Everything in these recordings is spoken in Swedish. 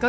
Go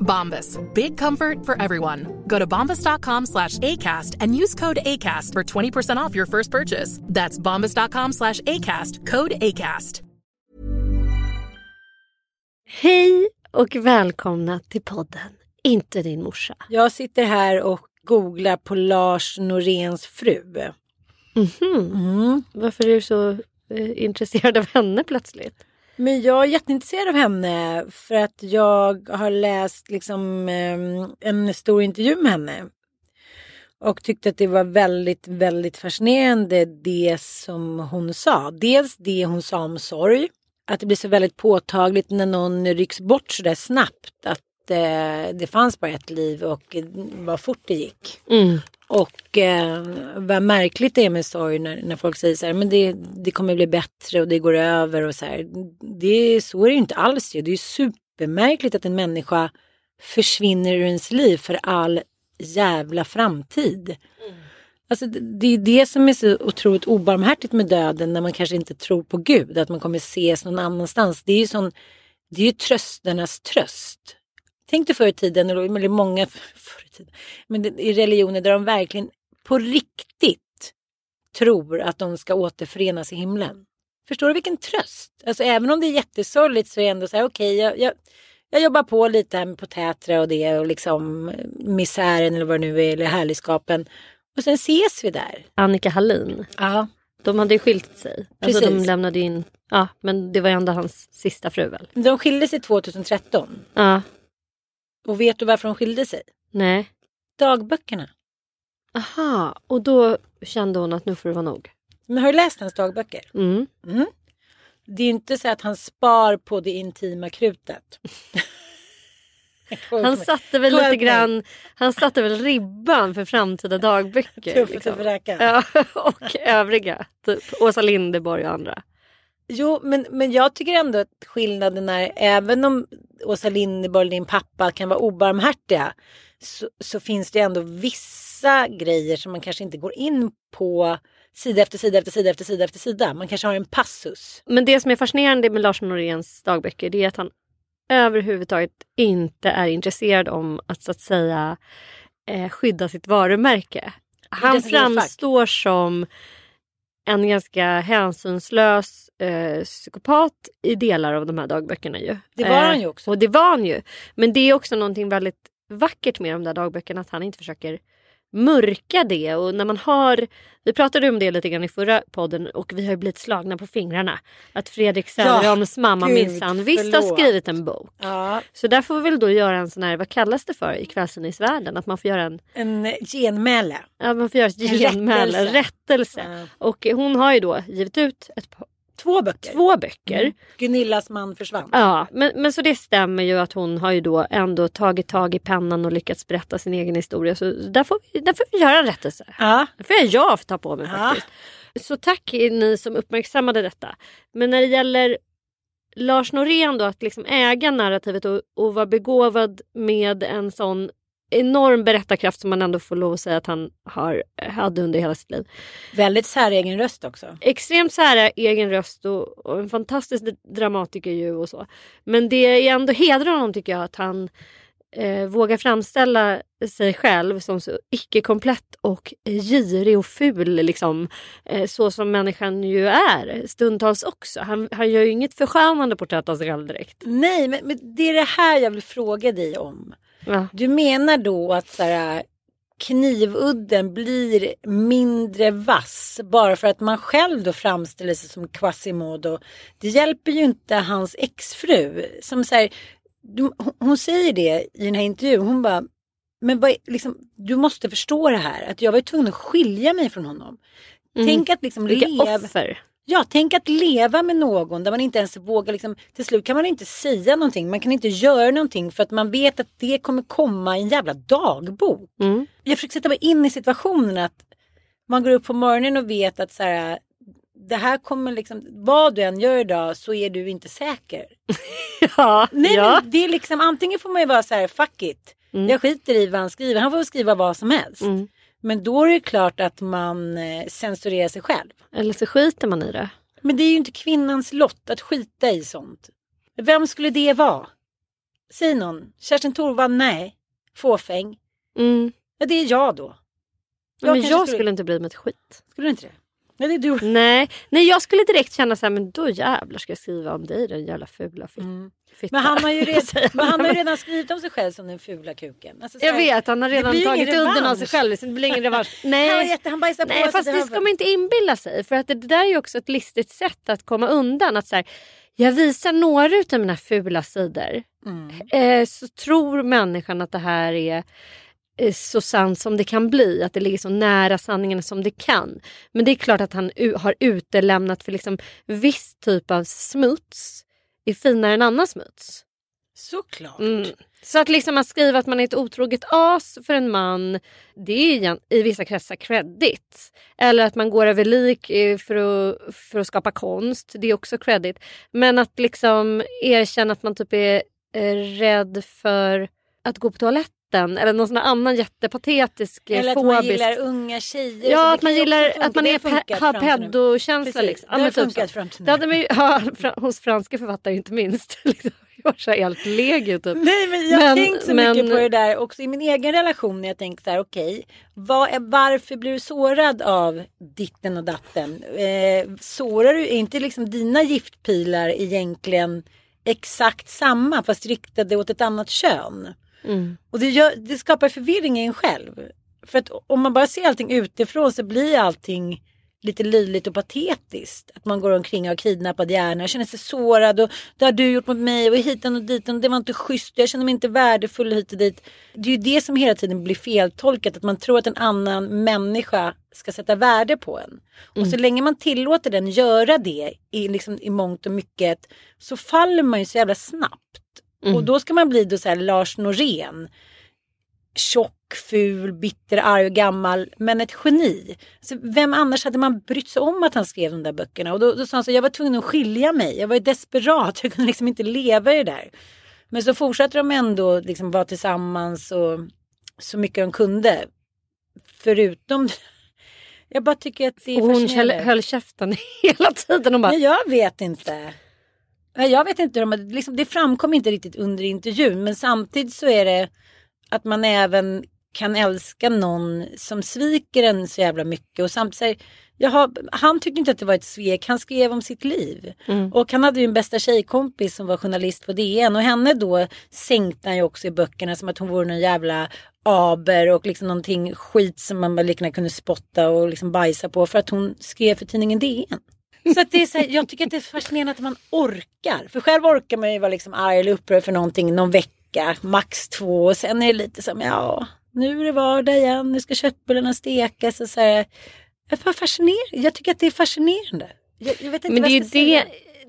Bombas. Big comfort for everyone. Go to bombas.com/ACAST and use code ACAST for 20% off your first purchase. That's bombas.com/ACAST. Code ACAST. Hej och välkomna till podden Inte din morsa. Jag sitter här och googlar på Lars Noréns fru. Varför är du så intresserad av henne plötsligt? Men jag är jätteintresserad av henne för att jag har läst liksom en stor intervju med henne. Och tyckte att det var väldigt, väldigt fascinerande det som hon sa. Dels det hon sa om sorg. Att det blir så väldigt påtagligt när någon rycks bort så där snabbt. Att det fanns bara ett liv och vad fort det gick. Mm. Och vad märkligt det är med sorg när folk säger så här, men det kommer bli bättre och det går över och så här. Så är det ju inte alls ju. Det är ju supermärkligt att en människa försvinner ur ens liv för all jävla framtid. Mm. Alltså det är det som är så otroligt obarmhärtigt med döden, när man kanske inte tror på Gud, att man kommer ses någon annanstans. Det är ju sån, det är ju trösternas tröst. Tänk dig förr i tiden, eller många förr i tiden, men i religioner där de verkligen på riktigt tror att de ska återförenas i himlen. Förstår du vilken tröst? Alltså även om det är jättesorgligt så är det ändå så här, okej, jag jobbar på lite här med potätra och det och liksom misären eller vad det nu är, eller härligskapen. Och sen ses vi där. Annika Hallin. Ja. De hade ju skilt sig. Precis. Alltså de lämnade in, ja, men det var ju ändå hans sista fru väl. De skilde sig 2013. Ja. Och vet du varför de skilde sig? Nej. Dagböckerna. Aha, och då kände hon att nu får det vara nog. Men har du läst hans dagböcker? Mm. Mm. Det är ju inte så att han spar på det intima krutet. Han satte väl ribban för framtida dagböcker. Tufft liksom. Ja, och övriga, typ Åsa Linderborg och andra. Jo, men jag tycker ändå att skillnaden är, även om Åsa Linderborg och din pappa kan vara obarmhärtiga, så finns det ändå vissa grejer som man kanske inte går in på sida efter sida efter sida efter sida efter sida. Man kanske har en passus. Men det som är fascinerande med Lars Noréns dagböcker, det är att han överhuvudtaget inte är intresserad om att så att säga skydda sitt varumärke. Han framstår som en ganska hänsynslös psykopat i delar av de här dagböckerna ju. Det var han ju också. Och det var han ju. Men det är också någonting väldigt vackert med de där dagböckerna, att han inte försöker mörka det. Och när man har, vi pratade om det lite grann i förra podden, och vi har ju blivit slagna på fingrarna. Att Fredrik Söderholms mamma minsann visst har skrivit en bok. Ja. Så där får vi väl då göra en sån här, vad kallas det för i kvällsnyhetsvärlden? Att man får göra en genmäle. Ja, man får göra en genmäle, rättelse. Ja. Och hon har ju då givit ut två böcker. Mm. Gunillas man försvann. Ja, men så det stämmer ju att hon har ju då ändå tagit tag i pennan och lyckats berätta sin egen historia. Så där får vi göra en rättelse. Ja. Där får jag ta på mig faktiskt. Så tack ni som uppmärksammade detta. Men när det gäller Lars Norén då, att liksom äga narrativet och vara begåvad med en sån enorm berättarkraft som man ändå får lov att säga att han hade under hela sitt liv. Väldigt säregen röst också. Extremt säregen röst och en fantastisk dramatiker ju och så. Men det är ändå hedrar honom tycker jag att han vågar framställa sig själv som så icke-komplett och girig och ful liksom, så som människan ju är stundtals också. Han gör ju inget förskönande porträtt av sig själv direkt. Nej, men det är det här jag vill fråga dig om. Ja. Du menar då att såhär, knivudden blir mindre vass bara för att man själv då framställer sig som Quasimodo. Det hjälper ju inte hans exfru som säger, hon säger det i den här intervjun, hon bara, men vad, liksom, du måste förstå det här, att jag var tvungen att skilja mig från honom. Tänk att liksom offer. Ja, tänk att leva med någon där man inte ens vågar liksom, till slut kan man inte säga någonting, man kan inte göra någonting för att man vet att det kommer komma i en jävla dagbok. Jag försöker sätta mig in i situationen att man går upp på morgonen och vet att så här, det här kommer liksom, vad du än gör idag så är du inte säker. Ja. Nej, ja. Men det är liksom, antingen får man ju vara så här, fuck it. Jag skiter i vad han skriver, han får skriva vad som helst. Men då är det klart att man censurerar sig själv. Eller så skiter man i det. Men det är ju inte kvinnans lott att skita i sånt. Vem skulle det vara? Säg någon. Kerstin Thorvald, nej. Fåfäng. Ja, det är jag då. Jag skulle inte bli med ett skit. Skulle du inte det? Nej, det är du. Nej, jag skulle direkt känna så här, men då jävlar ska jag skriva om dig, den jävla fula fitta. Men han har ju redan skrivit om sig själv som den fula kuken. Alltså, jag vet, han har redan tagit udden av sig själv. Det blir ingen revansch. Nej, han fast det ska man inte inbilla sig. För att det där är ju också ett listigt sätt att komma undan. Att så här, jag visar några utav mina fula sidor. Så tror människan att det här är så sant som det kan bli, att det ligger så nära sanningen som det kan. Men det är klart att han har utelämnat för liksom viss typ av smuts är finare än annan smuts. Såklart. Så att liksom att skriva att man är ett otroget as för en man, det är i vissa kretsar credit. Eller att man går över lik för att skapa konst, det är också credit. Men att liksom erkänna att man typ är rädd för att gå på toalett eller någon sån annan jättepatetisk eller att man gillar unga tjejer. Ja, att man gillar att man har pedokänsla liksom. Det har funkat fram till nu. Hos franska författare inte minst liksom. Jag var så helt legio typ. Nej, men jag har tänkt så mycket på det där också i min egen relation när jag tänkt så här, okej, varför blir du sårad av ditten och datten? Sårar du inte liksom dina giftpilar egentligen exakt samma fast riktade åt ett annat kön? Och det skapar förvirring i en själv. För att om man bara ser allting utifrån så blir allting lite löjligt och patetiskt. Att man går omkring och har kidnappad hjärna, känner sig sårad och det har du gjort mot mig och hitan och ditan och det var inte schysst, jag känner mig inte värdefull hit och dit. Det är ju det som hela tiden blir feltolkat, att man tror att en annan människa ska sätta värde på en. Och så länge man tillåter den göra det liksom, i mångt och mycket, så faller man ju så jävla snabbt. Och då ska man bli då så här Lars Norén, tjock, ful, bitter, arg och gammal, men ett geni. Så vem annars hade man brytt sig om att han skrev de där böckerna? Och då sa han så, jag var tvungen att skilja mig. Jag var ju desperat, jag kunde liksom inte leva i det där. Men så fortsatte de ändå liksom vara tillsammans och så mycket de kunde. Förutom... Jag bara tycker att det är fascinerande. Hon höll käften hela tiden och bara... Nej, jag vet inte. Det framkom inte riktigt under intervjun, men samtidigt så är det att man även kan älska någon som sviker en så jävla mycket. Och samtidigt säger han tyckte inte att det var ett svek, han skrev om sitt liv. Och han hade ju en bästa tjejkompis som var journalist på DN, och henne då sänkte han ju också i böckerna som att hon vore någon jävla aber och liksom någonting skit som man liknande kunde spotta och liksom bajsa på för att hon skrev för tidningen DN. Så att det är så här, jag tycker att det är fascinerande att man orkar. För själv orkar man ju vara liksom arg eller upprörd för någonting någon vecka, max 2. Och sen är det lite som, nu är det vardag igen, nu ska köttbullarna stekas. Och så här, jag tycker att det är fascinerande. Jag vet inte men vad jag ska säga.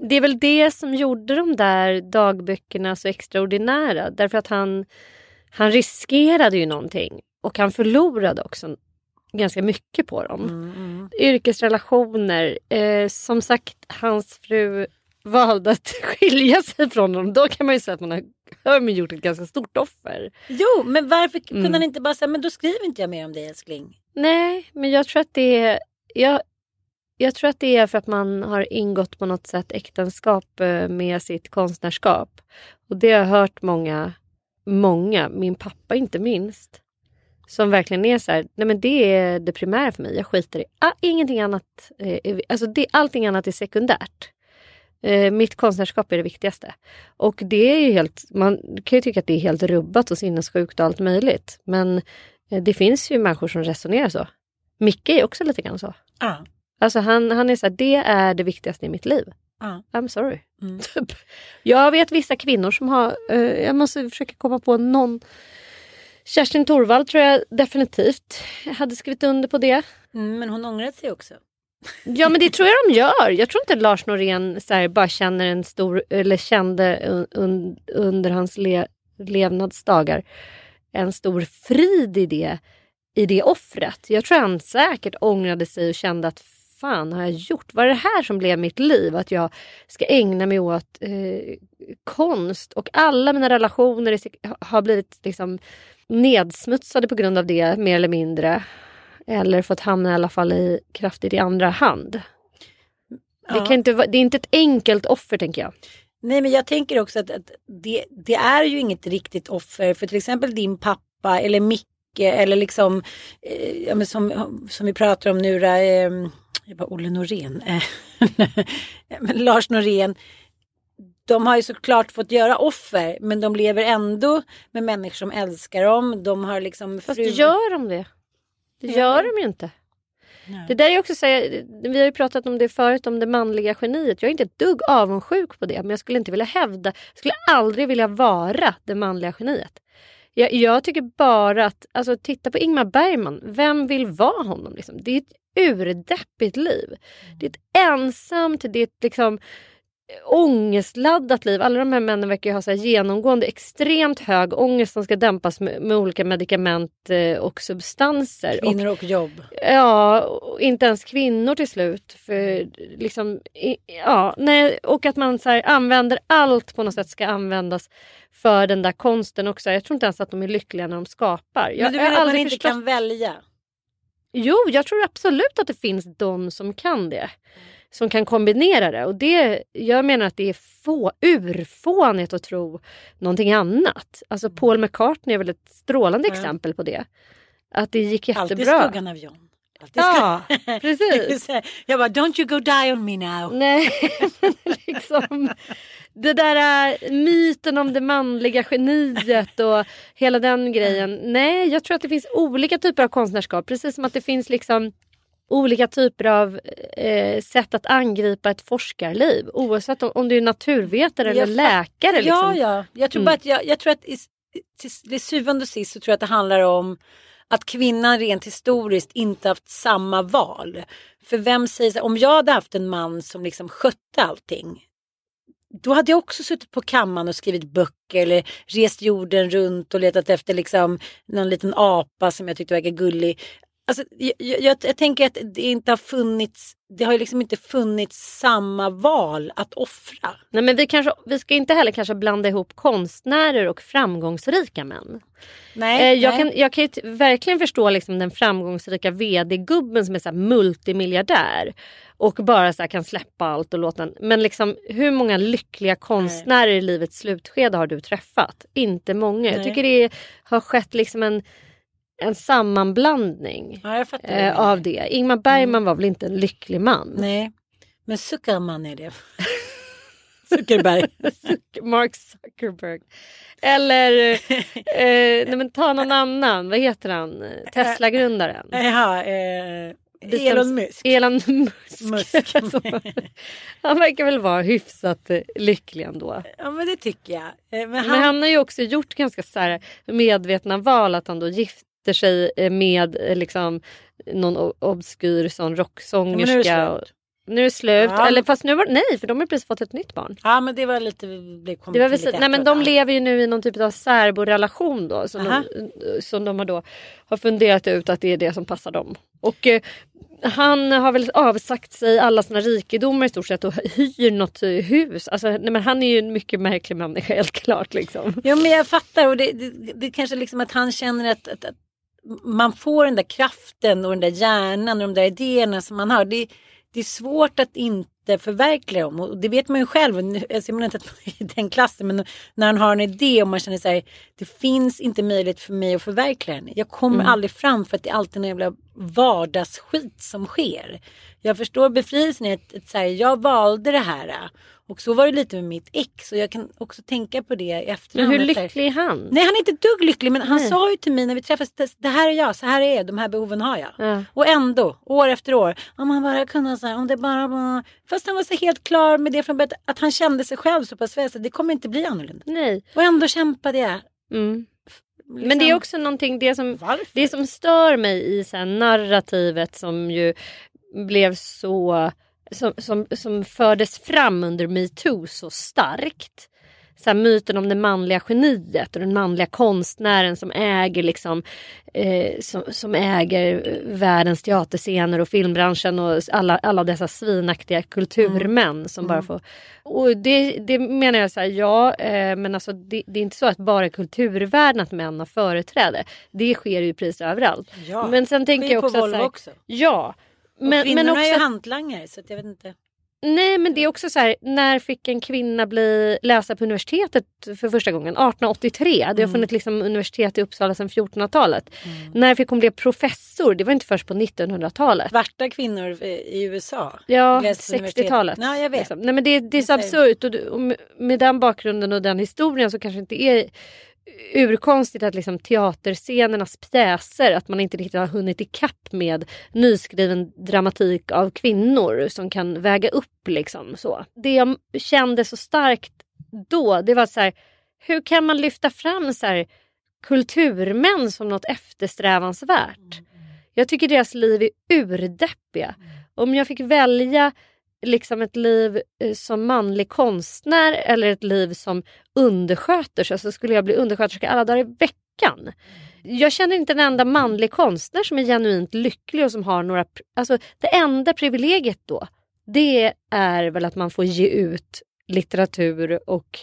Det är väl det som gjorde de där dagböckerna så extraordinära. Därför att han riskerade ju någonting. Och han förlorade också ganska mycket på dem. Yrkesrelationer. Som sagt, hans fru valde att skilja sig från dem. Då kan man ju säga att man har gjort ett ganska stort offer. Jo, men varför kunde han inte bara säga, men då skriver inte jag mer om dig, älskling. Nej, men jag tror att det är... Jag tror att det är för att man har ingått på något sätt äktenskap med sitt konstnärskap. Och det har jag hört många, min pappa inte minst, som verkligen är så här, nej men det är det primära för mig, jag skiter i ingenting annat, alltså allting annat är sekundärt. Mitt konstnärskap är det viktigaste. Och det är ju man kan ju tycka att det är helt rubbat och sinnessjukt och allt möjligt. Men det finns ju människor som resonerar så. Micke är också lite grann så. Ja. Alltså han är så här, det är det viktigaste i mitt liv. I'm sorry. Typ. Jag vet vissa kvinnor som har... jag måste försöka komma på någon... Kerstin Thorvall tror jag definitivt hade skrivit under på det. Men hon ångrat sig också. Ja, men det tror jag de gör. Jag tror inte Lars Norén så här, bara känner en stor... Eller kände under hans levnadsdagar en stor frid i det offret. Jag tror han säkert ångrade sig och kände att fan har jag gjort? Vad är det här som blev mitt liv? Att jag ska ägna mig åt konst och alla mina relationer har blivit liksom nedsmutsade på grund av det, mer eller mindre. Eller fått hamna i alla fall kraftigt i andra hand. Ja. Det är inte ett enkelt offer, tänker jag. Nej, men jag tänker också att det är ju inget riktigt offer. För till exempel din pappa eller Micke eller liksom ja, som vi pratar om nu jag bara, Olle Norén. Men Lars Norén, de har ju såklart fått göra offer, men de lever ändå med människor som älskar dem. De har liksom... Fast gör de det? Det gör de ju inte. Nej. Det där är också så här, vi har ju pratat om det förut, om det manliga geniet. Jag är inte ett dugg avundsjuk på det, men jag skulle inte vilja hävda, jag skulle aldrig vilja vara det manliga geniet. Jag tycker bara att, alltså titta på Ingmar Bergman, vem vill vara honom liksom? Det är ett urdeppigt liv. Det är ett ensamt, det är ett liksom ångestladdat liv. Alla de här männen verkar ju ha så här genomgående extremt hög ångest som ska dämpas med olika medikament och substanser. Kvinnor och jobb. Ja, och inte ens kvinnor till slut. För liksom, ja, nej, och att man så här använder allt på något sätt ska användas för den där konsten också. Jag tror inte ens att de är lyckliga när de skapar. Men du menar att man inte kan välja? Jo, jag tror absolut att det finns de som kan det. Som kan kombinera det. Och det, jag menar att det är urfånigt att tro någonting annat. Alltså Paul McCartney är väl ett strålande exempel på det. Att det gick jättebra. Alltid skuggan av John. Ja, precis. Jag bara, don't you go die on me now. Nej, liksom. Det där myten om det manliga geniet och hela den grejen. Nej, jag tror att det finns olika typer av konstnärskap. Precis som att det finns liksom... olika typer av sätt att angripa ett forskarliv. Oavsett om du är naturvetare eller läkare. Liksom. Ja. Jag tror bara att, jag tror att till syvende och sist så tror jag att det handlar om att kvinnan rent historiskt inte haft samma val. För vem säger, om jag hade haft en man som liksom skötte allting, då hade jag också suttit på kammaren och skrivit böcker eller rest jorden runt och letat efter liksom någon liten apa som jag tyckte verkar gullig. Alltså, jag tänker att det har ju liksom inte funnits samma val att offra. Nej, men vi ska inte heller kanske blanda ihop konstnärer och framgångsrika män. Nej. Jag kan ju verkligen förstå liksom den framgångsrika vd-gubben som är så här multimiljardär och bara så här kan släppa allt och låta men liksom hur många lyckliga konstnärer i livets slutskede har du träffat? Inte många. Jag tycker det har skett liksom en sammanblandning av det. Ingmar Bergman var väl inte en lycklig man? Nej, men Zuckerman är det. Zuckerberg. Mark Zuckerberg. Eller, men ta någon annan. Vad heter han? Tesla-grundaren. Elon Musk. Elon Musk. Alltså, han verkar väl vara hyfsat lycklig ändå. Ja, men det tycker jag. Men han har ju också gjort ganska så här medvetna val att han då sig med liksom någon obskyr sån rocksångerska. Nu är det slut. Ja. Eller fast nu var nej, för de har precis fått ett nytt barn. Ja, men det var lite det var precis, nej men de lever ju nu i någon typ av särborelation då som de har funderat ut att det är det som passar dem. Och han har väl avsagt sig alla sina rikedomar i stort sett och hyr något hus. Alltså, nej, men han är ju en mycket märklig människa, helt klart liksom. Ja, men jag fattar, och det kanske liksom att han känner att man får den där kraften och den där hjärnan och de där idéerna som man har. Det är svårt att inte förverkliga dem. Och det vet man ju själv. Jag ser inte att man är i den klassen. Men när han har en idé och man känner så här. Det finns inte möjlighet för mig att förverkliga den. Jag kommer aldrig fram för att det är alltid en jävla vardagsskit som sker. Jag förstår befrielsen i att så här, jag valde det här. Och så var det lite med mitt ex. Och jag kan också tänka på det efterhand. Men hur lycklig är han? Nej, han är inte ett dugg lycklig. Men han sa ju till mig när vi träffades. Det här är jag, så här är jag, de här behoven har jag. Mm. Och ändå, år efter år. Om han bara kunde så här, om det bara... Fast han var så helt klar med det från början. Att han kände sig själv så pass väl. Så det kommer inte bli annorlunda. Nej. Och ändå kämpade jag. Mm. Liksom. Men det är också någonting, det som stör mig i så här narrativet som ju blev så... Som fördes fram under MeToo så starkt. Så här, myten om det manliga geniet och den manliga konstnären som äger liksom, som äger världens teaterscener och filmbranschen och alla dessa svinaktiga kulturmän som bara får... Och det menar jag så här, men alltså det är inte så att bara kulturvärlden att män har företräde. Det sker ju precis överallt. Ja. Men sen tänker jag också så här, ja. Men också, är ju hantlangare så att jag vet inte. Nej, men det är också så här, när fick en kvinna läsa på universitetet för första gången? 1883. Det har funnits liksom universitet i Uppsala sedan 1400-talet. När fick hon bli professor? Det var inte först på 1900-talet. Svarta kvinnor i USA. Ja, 60-talet. Nej, jag vet. Liksom. Nej, men det är så absurt. Och med den bakgrunden och den historien så kanske inte är... urkonstigt att liksom teaterscenernas pjäser, att man inte riktigt har hunnit ikapp med nyskriven dramatik av kvinnor som kan väga upp liksom så. Det jag kände så starkt då, det var så här, hur kan man lyfta fram så här kulturmän som något eftersträvansvärt? Jag tycker deras liv är urdeppiga. Om jag fick välja liksom ett liv som manlig konstnär eller ett liv som undersköterska, så skulle jag bli undersköterska alla dagar i veckan. Jag känner inte en enda manlig konstnär som är genuint lycklig och som har några... Alltså, det enda privilegiet då, det är väl att man får ge ut litteratur och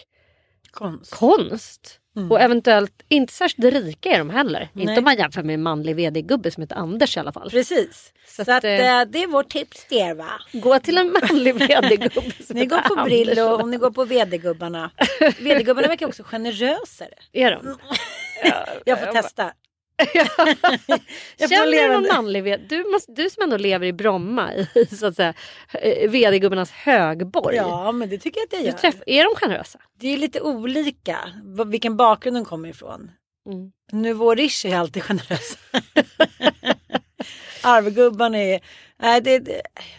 konst. Och eventuellt, inte särskilt rika är de heller. Nej. Inte om man jämför med en manlig vd-gubbe som heter Anders i alla fall. Precis. Så att det är vårt tips till er, va? Gå till en manlig vd-gubbe som ni går på Anders. Brillo och ni går på vd-gubbarna. Vd-gubbarna verkar också generösare. Är de? Jag får testa. Känner du någon manlig vd? Du som ändå lever i Bromma i så att säga vd-gubbarnas högborg. Ja, men det tycker jag att jag gör. Är de generösa? Det är lite olika vilken bakgrund de kommer ifrån. Nu vår Rish är alltid generösa. Arvgubbarna är... jag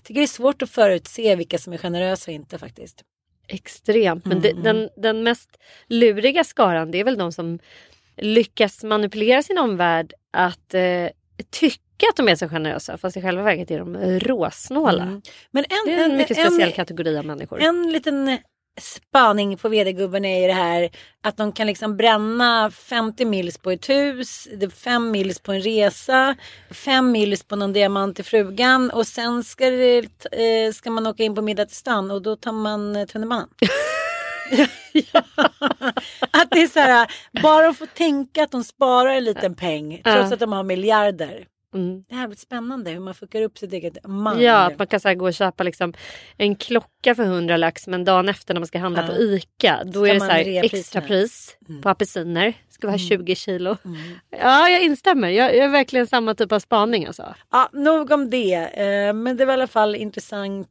tycker det är svårt att förutse vilka som är generösa och inte faktiskt. Extremt, men den mest luriga skaran, det är väl de som lyckas manipulera sin omvärld att tycka att de är så generösa, fast i själva verket är de råsnåla. Men det är en mycket speciell kategori av människor. En liten spaning på vd-gubben är ju det här att de kan liksom bränna 50 mils på ett hus, 5 mils på en resa, 5 mils på någon diamant till frugan, och sen ska man åka in på middag till stan och då tar man tunnelbanan. Ja. Att det är så här, bara att få tänka att de sparar en liten peng trots att de har miljarder. Det här blir spännande hur man fuckar upp sitt eget man. Ja, att man kan så här gå och köpa liksom en klocka för 100 lax, men dagen efter när man ska handla på Ica, då är det så här extrapris på apelsiner. Ska vara 20 kilo. Ja, jag instämmer. Jag är verkligen samma typ av spaning alltså. Ja, nog om det. Men det var i alla fall intressant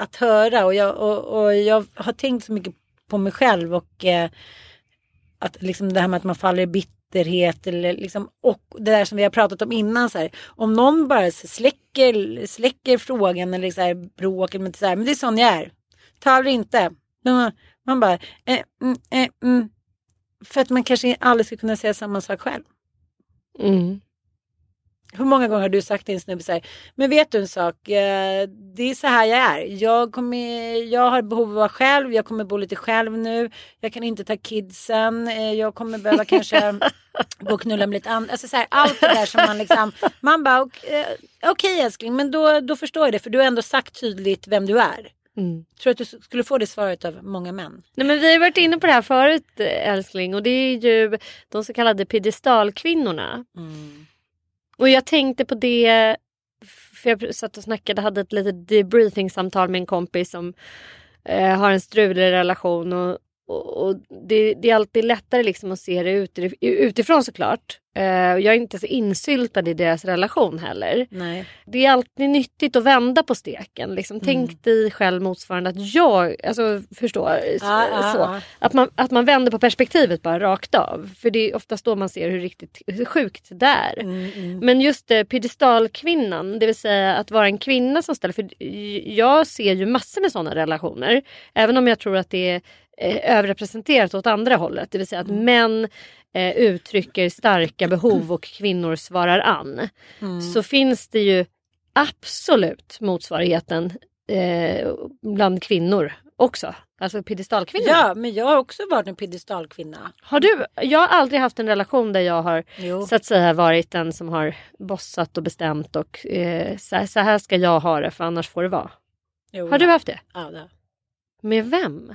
att höra, och jag har tänkt så mycket på mig själv och att liksom det här med att man faller i bitterhet eller liksom, och det där som vi har pratat om innan så här, om någon bara släcker frågan eller så här, bråket med så här, men det är sån jag är, tar det inte, man bara för att man kanske aldrig skulle kunna säga samma sak själv. Hur många gånger har du sagt till en snubbe så här, men vet du en sak, det är så här jag är. Jag har behov av att vara själv, jag kommer bo lite själv nu. Jag kan inte ta kidsen, jag kommer behöva kanske gå och knulla med lite andra. Alltså så här, allt det där som man liksom, man bara, okej, älskling, men då förstår jag det. För du har ändå sagt tydligt vem du är. Mm. Tror att du skulle få det svaret av många män? Nej, men vi har varit inne på det här förut, älskling. Och det är ju de så kallade pedestalkvinnorna. Mm. Och jag tänkte på det, för jag satt och snackade, hade ett litet debriefing-samtal med en kompis som har en strulig relation. Och det är alltid lättare liksom att se det utifrån såklart. Jag är inte så insyltad i deras relation heller. Nej. Det är alltid nyttigt att vända på steken. Liksom. Tänk dig själv motsvarande att jag förstår. Att man vänder på perspektivet bara rakt av. För det är oftast då man ser hur riktigt hur sjukt det är. Men just pedestalkvinnan, det vill säga att vara en kvinna som ställer. För jag ser ju massor med sådana relationer. Även om jag tror att det är överrepresenterat åt andra hållet. Det vill säga att män uttrycker starka behov och kvinnor svarar an. Så finns det ju absolut motsvarigheten bland kvinnor också. Alltså pedestalkvinnor. Ja, men jag har också varit en pedestalkvinna. Har du? Jag har aldrig haft en relation där jag har så att säga varit den som har bossat och bestämt och så här ska jag ha det för annars får det vara. Jo, har du haft det? Ja, det. Med vem?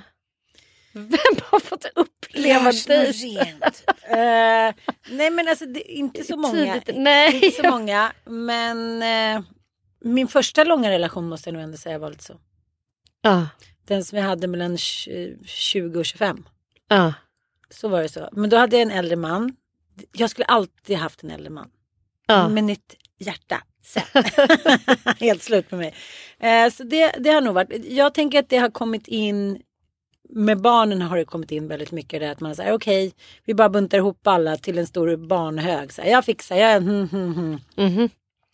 Vem har fått uppleva dig? Nej, men alltså det är inte så många. Nej. Inte så många. Men min första långa relation måste jag nog ändå säga var lite så. Den som jag hade mellan 20 och 25. Så var det så. Men då hade jag en äldre man. Jag skulle alltid haft en äldre man. Med mitt hjärta. Helt slut på mig. Så det har nog varit. Jag tänker att det har kommit in. Med barnen har det kommit in väldigt mycket det att man säger okej, vi bara buntar ihop alla till en stor barnhög. Så här, jag fixar, jag Mm-hmm.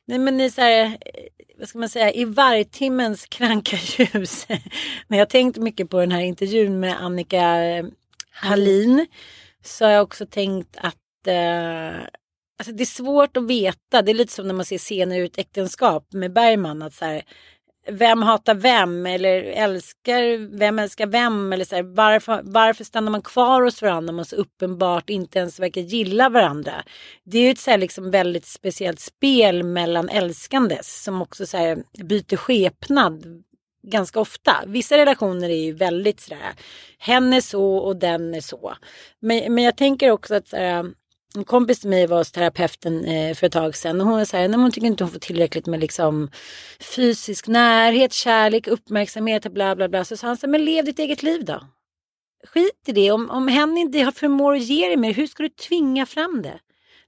Nej, men ni så här, vad ska man säga, i varje timmens kranka ljus. När jag tänkt mycket på den här intervjun med Annika Hallin så har jag också tänkt att alltså det är svårt att veta. Det är lite som när man ser scener ut äktenskap med Bergman att så här, vem hatar vem eller älskar vem eller så här, varför stannar man kvar hos varandra om man så uppenbart inte ens verkar gilla varandra. Det är ju ett så här, liksom, väldigt speciellt spel mellan älskandes som också så här, byter skepnad ganska ofta. Vissa relationer är ju väldigt så där, hen är så och den är så. Men jag tänker också att så här, en kompis till mig var hos terapeuten för ett tag sedan och hon sa att hon tycker inte hon får tillräckligt med liksom, fysisk närhet, kärlek, uppmärksamhet och bla bla bla. Så sa han så här, men lev ditt eget liv då. Skit i det. Om hen inte förmår att ge dig mer, hur ska du tvinga fram det?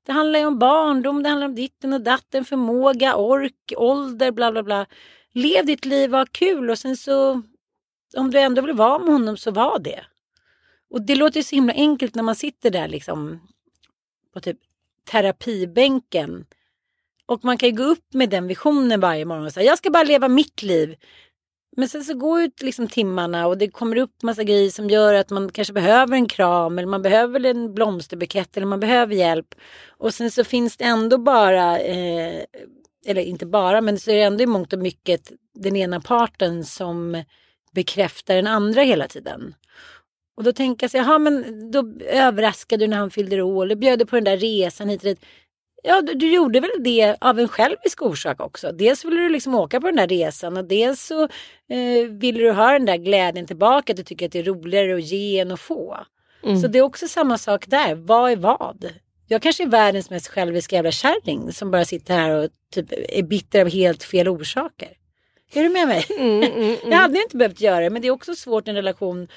Det handlar ju om barndom, det handlar om ditten och datten, förmåga, ork, ålder, bla bla bla. Lev ditt liv, var kul och sen så, om du ändå vill vara med honom så var det. Och det låter ju så himla enkelt när man sitter där liksom. På typ terapibänken. Och man kan ju gå upp med den visionen varje morgon och säga, jag ska bara leva mitt liv. Men sen så går ut liksom timmarna och det kommer upp massa grejer som gör att man kanske behöver en kram eller man behöver en blomsterbukett eller man behöver hjälp. Och sen så finns det ändå bara, eller inte bara, men så är det ändå i mångt och mycket den ena parten som bekräftar den andra hela tiden. Och då tänker jag så, jaha, men då överraskade du när han fyllde år eller bjöd på den där resan hit och dit. Ja, du gjorde väl det av en självisk orsak också. Dels ville du liksom åka på den där resan och dels så ville du ha den där glädjen tillbaka. Du tycker att det är roligare att ge än att få. Så det är också samma sak där. Vad är vad? Jag kanske är världens mest själviska jävla kärring som bara sitter här och typ är bitter av helt fel orsaker. Är du med mig? Jag hade inte behövt göra det, men det är också svårt i en relation.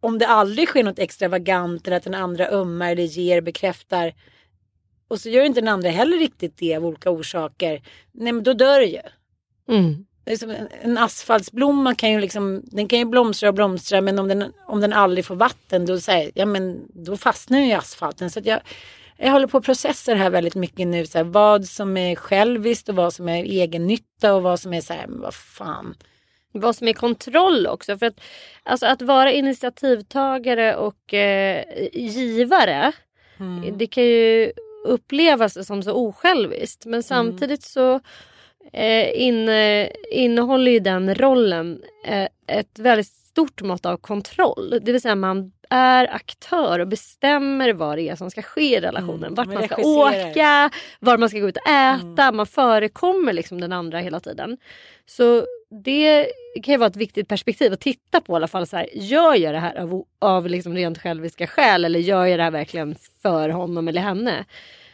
Om det aldrig sker något extravagant eller att den andra ömmar eller ger, bekräftar. Och så gör inte den andra heller riktigt det av olika orsaker. Nej, men då dör det ju. Det är som en asfaltsblomma kan ju liksom, den kan ju blomstra och blomstra. Men om den aldrig får vatten då, så här, ja, men då fastnar ju i asfalten. Så att jag håller på att processa det här väldigt mycket nu. Så här, vad som är själviskt och vad som är egennytta och vad som är så här, vad fan. Vad som är kontroll också. För att, alltså, att vara initiativtagare och givare. Det kan ju upplevas det som så osjälviskt. Men samtidigt så innehåller ju den rollen ett väldigt stort mått av kontroll. Det vill säga man är aktör och bestämmer vad det är som ska ske i relationen. Vart man ska åka, var man ska gå ut och äta. Man förekommer liksom den andra hela tiden. Så det kan ju vara ett viktigt perspektiv att titta på i alla fall. Så här, gör jag det här av liksom rent själviska skäl? Eller gör jag det här verkligen för honom eller henne?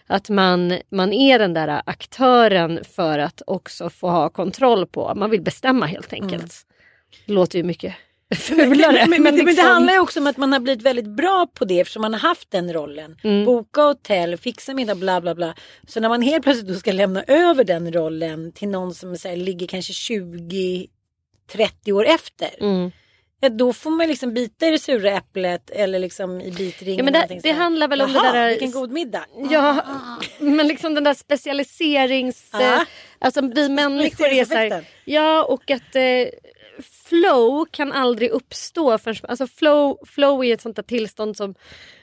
Att man är den där aktören för att också få ha kontroll på. Man vill bestämma helt enkelt. Det låter ju mycket fulare. Men det handlar ju också om att man har blivit väldigt bra på det eftersom man har haft den rollen. Boka hotell, fixa middag, bla bla bla. Så när man helt plötsligt då ska lämna över den rollen till någon som så här, ligger kanske 20-30 år efter. Då får man liksom bita i det sura äpplet eller liksom i bitringen. Ja, men det handlar väl om det där... vilken god middag. Ja, men liksom den där specialiserings... alltså vi människor är så här, ja, och att flow kan aldrig uppstå. Alltså flow är ett sånt där tillstånd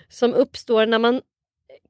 som uppstår när man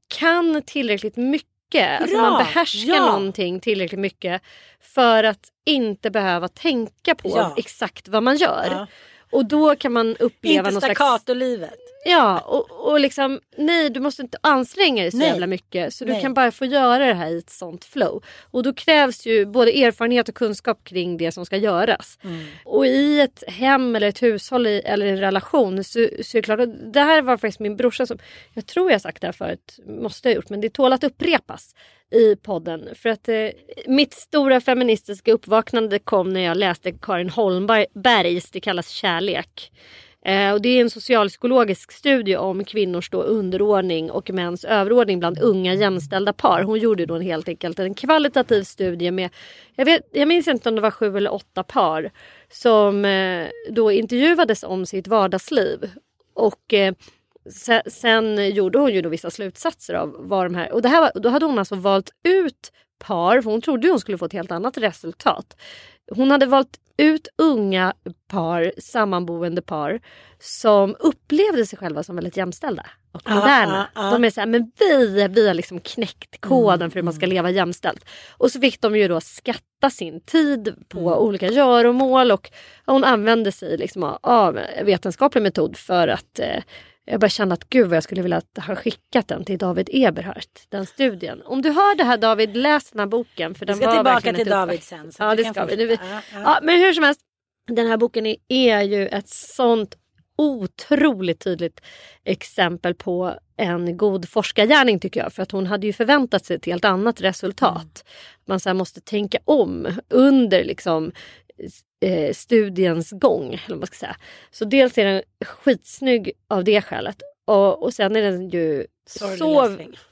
kan tillräckligt mycket. Alltså man behärskar någonting tillräckligt mycket för att inte behöva tänka på exakt vad man gör. Och då kan man uppleva något slags... Inte staccato-livet. Ja, och liksom, nej, du måste inte anstränga dig så jävla mycket. Så du kan bara få göra det här i ett sånt flow. Och då krävs ju både erfarenhet och kunskap kring det som ska göras. Och i ett hem eller ett hushåll eller en relation så är det klart... Det här var faktiskt min brorsa som... Jag tror jag sagt det här förut, måste jag ha gjort. Men det är tål att upprepas i podden. För att mitt stora feministiska uppvaknande kom när jag läste Karin Holmbergs Det kallas kärlek. Och det är en socialpsykologisk studie om kvinnors då underordning och mäns överordning bland unga jämställda par. Hon gjorde då helt enkelt en kvalitativ studie med, jag minns inte om det var 7 eller 8 par som då intervjuades om sitt vardagsliv. Och sen gjorde hon ju då vissa slutsatser av vad de här... Och det här då hade hon alltså valt ut par, för hon trodde hon skulle få ett helt annat resultat. Hon hade valt ut unga par, sammanboende par, som upplevde sig själva som väldigt jämställda. Och moderna. De är så här, men vi har liksom knäckt koden för hur man ska leva jämställt. Och så fick de ju då skatta sin tid på olika göromål. Och hon använde sig liksom av vetenskaplig metod för att... Jag bara kände att gud vad jag skulle vilja ha skickat den till David Eberhardt, den studien. Om du hör det här David, läs den här boken. För den ska var tillbaka till David sen. Ja, det ska vi. Ja, men hur som helst, den här boken är ju ett sånt otroligt tydligt exempel på en god forskargärning tycker jag. För att hon hade ju förväntat sig ett helt annat resultat. Man så här måste tänka om under liksom... studiens gång eller vad man ska säga. Så dels är den skitsnygg av det skälet och sen är den ju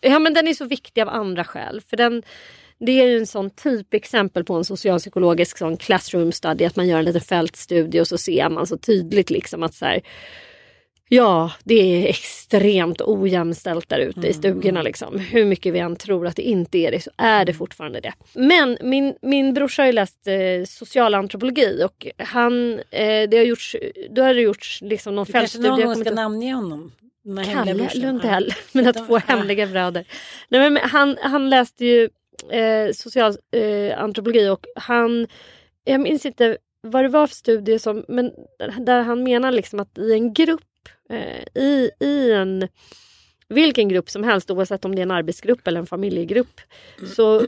men den är så viktig av andra skäl för det är ju en sån typexempel på en socialpsykologisk sån classroom study att man gör en liten fältstudie och så ser man så tydligt liksom att så här, ja, det är extremt ojämställt där ute i stugorna liksom. Hur mycket vi än tror att det inte är det så är det fortfarande det. Men min brorsa har ju läst socialantropologi och han, det har gjorts liksom någon fältstudie. Kanske någon ska namnge honom. Kalle Lundell, mina 2 hemliga bröder. Nej, men han läste ju socialantropologi och han, jag minns inte vad det var för studie som, men där han menar liksom att i en grupp vilken grupp som helst, oavsett om det är en arbetsgrupp eller en familjegrupp, så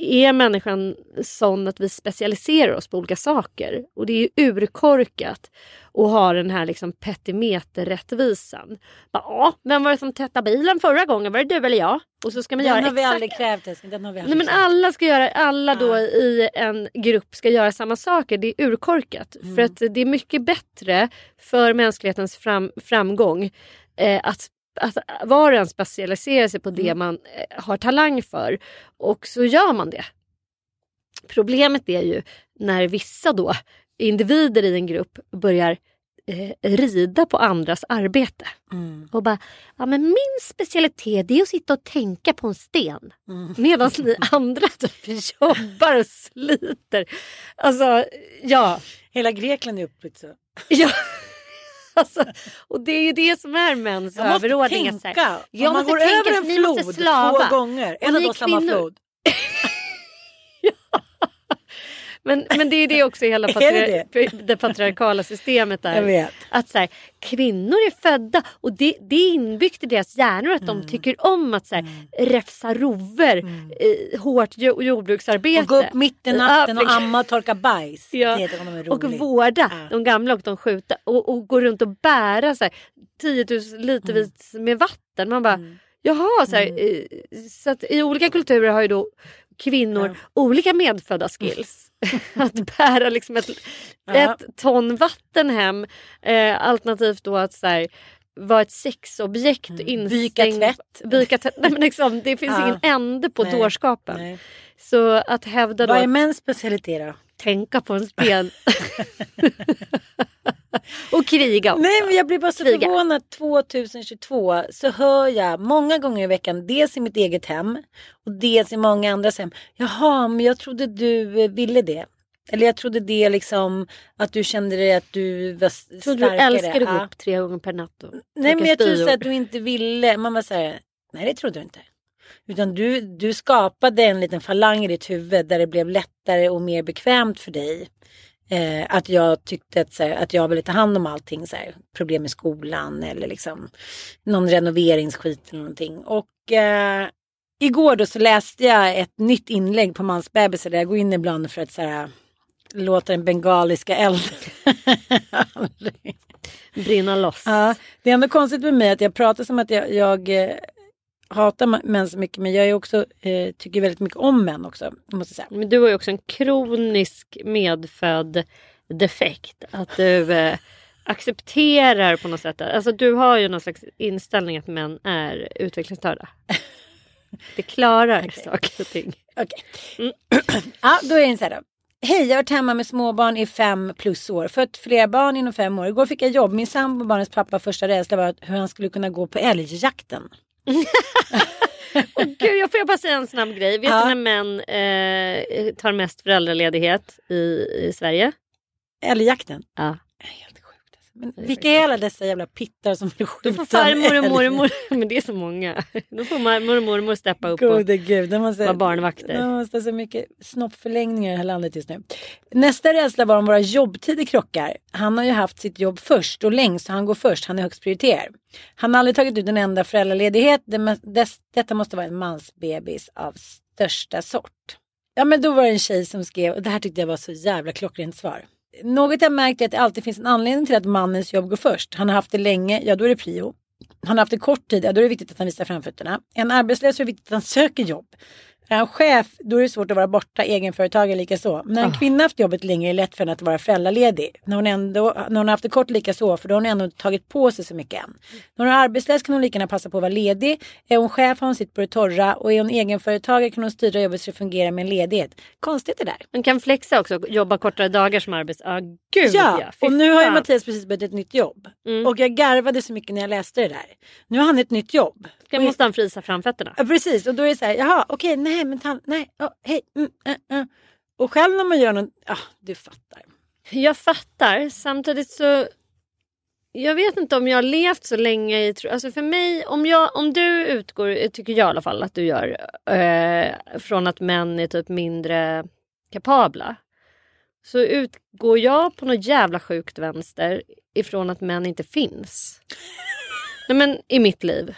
är människan sån att vi specialiserar oss på olika saker och det är ju urkorkat och har den här liksom petimeterrättvisan. Ja, vem var det som tättade bilen förra gången? Var det du eller jag? Och så ska man göra exakt... Den har vi aldrig krävt. Nej, men alla då i en grupp ska göra samma saker. Det är urkorkat. För att det är mycket bättre för mänsklighetens framgång att var och en specialiserar sig på det man har talang för. Och så gör man det. Problemet är ju när vissa då individer i en grupp börjar rida på andras arbete. Och bara, ja men min specialitet är att sitta och tänka på en sten. Medan ni andra typ jobbar och sliter. Alltså, ja. Hela Grekland är uppbytt så. Ja. Alltså, och det är ju det som är mäns överordning. Ja, man går över en flod två gånger. En av samma flod. Ja. Men det är ju det också i hela det patriarkala systemet där. Att så här, kvinnor är födda och det är inbyggt i deras hjärnor att de tycker om att så här, räfsa rover, hårt jordbruksarbete. Och gå upp mitt i natten och amma och torka bajs. Ja. Det heter de och vårda de gamla och de skjuta. Och gå runt och bära så här, 10 000 liter med vatten. Man bara, jaha, så här, så att i olika kulturer har ju då kvinnor olika medfödda skills. Att bära liksom ett ton vatten hem, alternativt då att så här, vara ett sexobjekt, byka tvätt. Nej, men liksom, det finns ingen ände på dårskapen. Så att hävda då. Vad är mäns specialitet då? Tänka på en spel. Och kriga också. Nej, men jag blir bara så förvånad. 2022 så hör jag många gånger i veckan, dels i mitt eget hem och dels i många andras hem. Jaha, men jag trodde du ville det. Eller jag trodde det liksom, att du kände det, att du var starkare. Trodde du älskade gå upp 3 gånger per natt? Nej, men jag trodde att du inte ville. Man bara såhär, nej det trodde du inte. Utan du skapade en liten falang i ditt huvud där det blev lättare och mer bekvämt för dig. Att jag tyckte att, så här, att jag ville ta hand om allting. Så här, problem i skolan eller liksom någon renoveringsskit eller någonting. Och igår då så läste jag ett nytt inlägg på Mansbebisar där jag går in ibland för att så här, låta den bengaliska elden brinna loss. Ja, det är ändå konstigt med mig att jag pratar som att jag hatar män så mycket, men jag är också, tycker väldigt mycket om män också, måste säga. Men du har ju också en kronisk medfödd defekt att du accepterar på något sätt. Alltså du har ju någon slags inställning att män är utvecklingsstörda. Det klarar saker och ting. Okej. Ja, då är det så här då. Hej, jag har varit hemma med småbarn i 5+ år. Fött fler barn inom 5 år. Igår fick jag jobb. Min sambo och barnens pappa första rädsla var hur han skulle kunna gå på älgjakten. Och gud, jag får bara säga en snabb grej. Vet du när män tar mest föräldraledighet i Sverige? Älgjakten? Ja. Helt sjukt. Men vilka är alla dessa jävla pittar som blir skjutna? Då får farmor och mormor. Men det är så många. Då får mormor och mormor steppa upp vara barnvakter. Det måste så mycket snoppförlängningar i det här landet just nu. Nästa rädsla var om våra jobbtider krockar. Han har ju haft sitt jobb först och längst, så han går först. Han är högst prioriterad. Han har aldrig tagit ut en enda föräldraledighet. Detta måste vara en mansbebis av största sort. Ja, men då var det en tjej som skrev, och det här tyckte jag var så jävla klockrent svar. Något jag märkte är att det alltid finns en anledning till att mannens jobb går först. Han har haft det länge, ja då är det prio. Han har haft det kort tid, ja då är det viktigt att han visar framfötterna. En arbetslös är viktigt att han söker jobb. Är han chef, då är det svårt att vara borta, egenföretagare lika så. När en kvinna haft jobbet länge är det lätt för henne att vara föräldraledig. När hon har haft det kort lika så, för då har hon ändå tagit på sig så mycket än. När hon är arbetslös kan hon lika gärna passa på att vara ledig. Är hon chef har hon sitt på det torra, och är hon egenföretagare kan hon styra jobbet så det fungerar med en ledighet. Konstigt det där. Hon kan flexa också, jobba kortare dagar som arbetslös. Ja, och nu har ju Mattias precis börjat ett nytt jobb. Och jag garvade så mycket när jag läste det där. Nu har han ett nytt jobb. Måste han frisa framfötterna? Ja, precis. Och då är det så här, jaha, okej, nej, men hej. Och själv när man gör något, du fattar. Jag fattar, samtidigt så jag vet inte om jag har levt så länge i, alltså för mig, om du utgår, tycker jag i alla fall att du gör från att män är typ mindre kapabla, så utgår jag på något jävla sjukt vänster ifrån att män inte finns. Nej, men i mitt liv.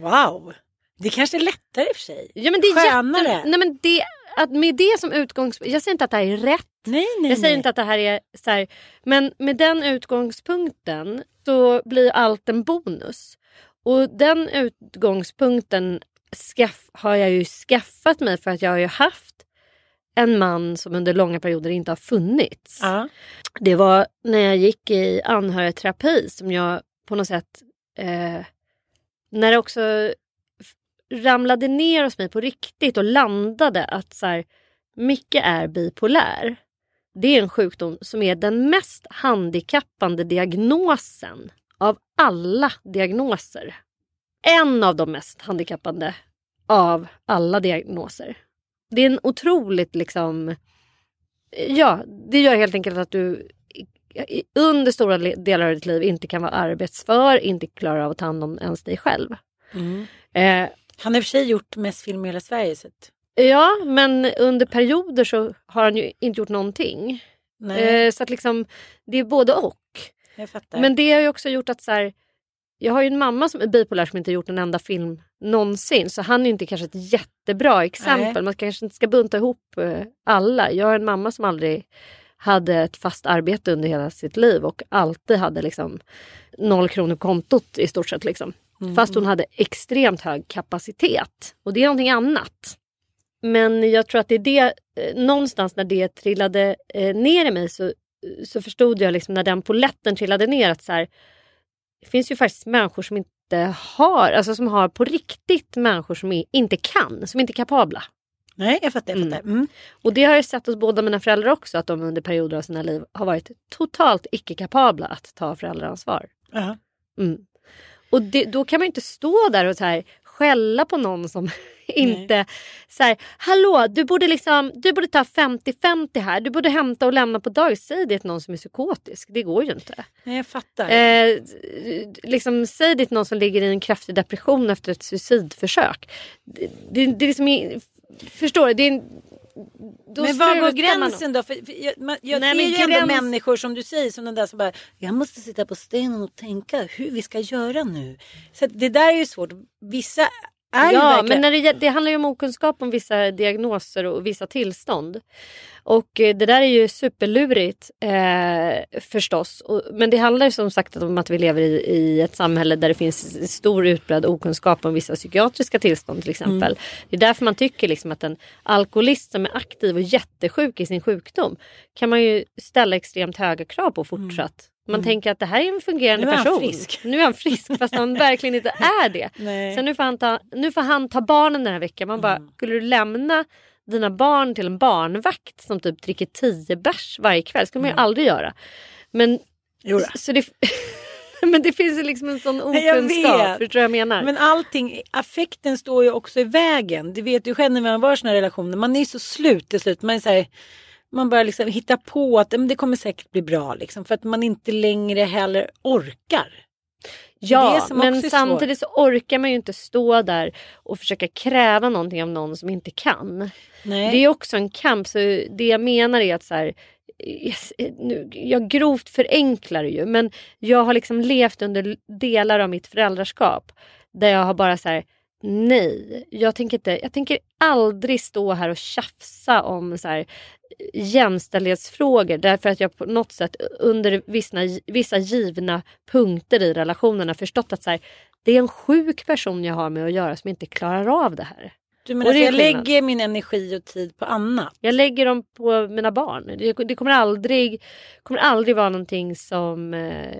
Wow. Det kanske är lättare i och för sig. Ja, men det är skönare. Nej, men det, att med det som utgångspunkt. Jag säger inte att det här är rätt. Nej, jag säger inte att det här är så här. Men med den utgångspunkten så blir allt en bonus. Och den utgångspunkten har jag ju skaffat mig för att jag har ju haft en man som under långa perioder inte har funnits. Ja. Det var när jag gick i anhörigterapi som jag på något sätt när det också ramlade ner hos mig på riktigt och landade att så här, Micke är bipolär. Det är en sjukdom som är den mest handikappande diagnosen av alla diagnoser. En av de mest handikappande av alla diagnoser. Det är en otroligt liksom, ja, det gör helt enkelt att du under stora delar av ditt liv inte kan vara arbetsför, inte klarar av att ta hand om ens dig själv. Mm. Han har i och för sig gjort mest film i hela Sverige. Så. Ja, men under perioder så har han ju inte gjort någonting. Nej. Så att liksom, det är både och. Jag fattar. Men det har ju också gjort att så här, jag har ju en mamma som är bipolär som inte gjort en enda film någonsin. Så han är ju inte kanske ett jättebra exempel. Nej. Man kanske inte ska bunta ihop alla. Jag har en mamma som aldrig hade ett fast arbete under hela sitt liv. Och alltid hade liksom 0 kronor på kontot i stort sett. Liksom. Mm. Fast hon hade extremt hög kapacitet. Och det är någonting annat. Men jag tror att det är det, någonstans när det trillade ner i mig så förstod jag liksom när den poletten trillade ner att så här, det finns ju faktiskt människor som inte har, alltså som har på riktigt människor som inte kan, som inte är kapabla. Nej, jag fattar. Mm. Och det har jag sett hos båda mina föräldrar också, att de under perioder av sina liv har varit totalt icke-kapabla att ta föräldraansvar. Uh-huh. Mm. Och då kan man ju inte stå där och så här skälla på någon som inte så här, hallå, du borde ta 50-50 här, du borde hämta och lämna på dag, säg det till någon som är psykotisk, det går ju inte. Nej, jag fattar. Liksom, säg det till någon som ligger i en kraftig depression efter ett suicidförsök. Det är liksom, förstår du, det är en, då. Men var går gränsen då? För jag ser ju ändå människor som du säger, som den där som bara, jag måste sitta på stenen och tänka hur vi ska göra nu. Så det där är ju svårt. Vissa är ju verkligen... men när det handlar ju om okunskap om vissa diagnoser och vissa tillstånd. Och det där är ju superlurigt förstås. Men det handlar ju som sagt om att vi lever i ett samhälle där det finns stor utbredd okunskap om vissa psykiatriska tillstånd till exempel. Mm. Det är därför man tycker liksom att en alkoholist som är aktiv och jättesjuk i sin sjukdom kan man ju ställa extremt höga krav på fortsatt. Man tänker att det här är en fungerande person. Nu är han frisk, fast han verkligen inte är det. Nej. Sen nu får han ta barnen den här veckan. Man bara, skulle du lämna dina barn till en barnvakt som typ dricker 10 bärs varje kväll? Skulle man ju aldrig göra. Men, så det, men det finns ju liksom en sån okunskap. Förstår jag menar? Men allting, affekten står ju också i vägen. Det vet du själv när man har såna här relationer. Man är ju så slut till slut. Man är så här, man börjar liksom hitta på att det kommer säkert bli bra. Liksom, för att man inte längre heller orkar. Ja, men samtidigt så orkar man ju inte stå där och försöka kräva någonting av någon som inte kan. Nej. Det är också en kamp. Så det jag menar är att så här, jag grovt förenklar ju. Men jag har liksom levt under delar av mitt föräldraskap. Där jag har bara så här, nej, jag tänker aldrig stå här och tjafsa om så här jämställdhetsfrågor, därför att jag på något sätt under vissa givna punkter i relationerna förstått att så här, det är en sjuk person jag har med att göra som inte klarar av det här. Du menar att jag lägger min energi och tid på annat? Jag lägger dem på mina barn. Det kommer aldrig vara någonting som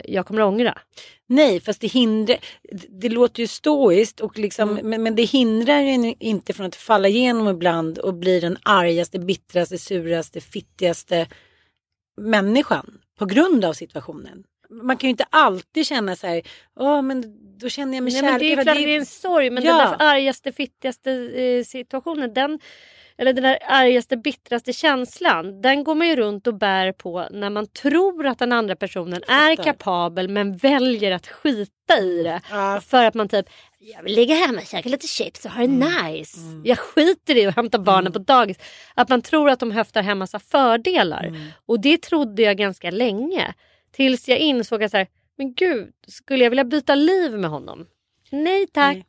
jag kommer att ångra. Nej, fast det hindrar... Det låter ju stoiskt, och liksom, men det hindrar ju inte från att falla igenom ibland och bli den argaste, bittraste, suraste, fittigaste människan på grund av situationen. Man kan ju inte alltid känna så här, men då känner jag mig kärlek. Men det är ju klart, det är en sorg, men den där argaste, fittigaste situationen, den där argaste, bittraste känslan, den går man ju runt och bär på när man tror att den andra personen är kapabel men väljer att skita i det. Ja. För att man typ, jag vill ligga hemma och käka lite chips och ha det nice. Mm. Jag skiter i och hämtar barnen på dagis. Att man tror att de höftar hem massa fördelar. Och det trodde jag ganska länge. Tills jag insåg att så här, men gud, skulle jag vilja byta liv med honom? Nej tack. Nej.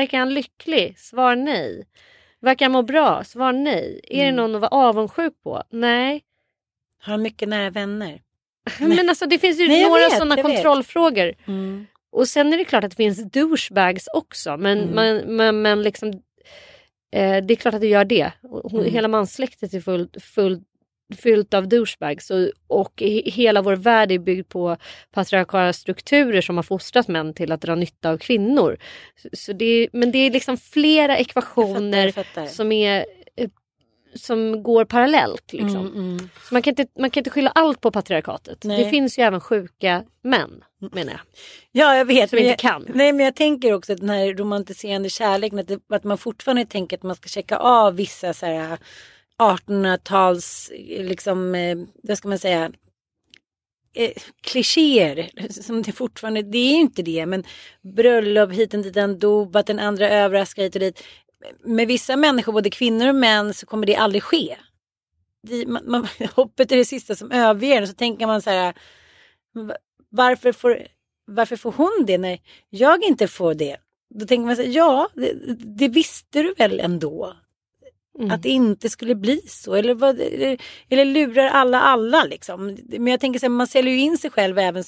Verkar han lycklig? Svar nej. Verkar han må bra? Svar nej. Är det någon att vara avundsjuk på? Nej. Har han mycket nära vänner? Men alltså det finns ju några sådana kontrollfrågor. Mm. Och sen är det klart att det finns douchebags också. Men liksom, det är klart att det gör det. Hela manssläktet är fyllt av douchebags och hela vår värld är byggd på patriarkala strukturer som har fostrat män till att dra nytta av kvinnor. Så men det är liksom flera ekvationer som går parallellt liksom. Så man kan inte skylla allt på patriarkatet. Nej. Det finns ju även sjuka män, menar jag. Ja, jag vet. Som inte kan. Nej, men jag tänker också att den här romantiserande kärleken, att man fortfarande tänker att man ska checka av vissa så här 1800-tals liksom, vad ska man säga, klichéer som det fortfarande, det är ju inte det, men bröllop hit och dit, en dop, att den andra överraskar hit och dit. Med vissa människor, både kvinnor och män, så kommer det aldrig ske. Hoppet är det sista som överger, och så tänker man så här, varför får hon det när jag inte får det? Då tänker man så här, ja, det visste du väl ändå. Mm. Att det inte skulle bli så. Eller lurar alla liksom. Men jag tänker så här, man säljer ju in sig själv även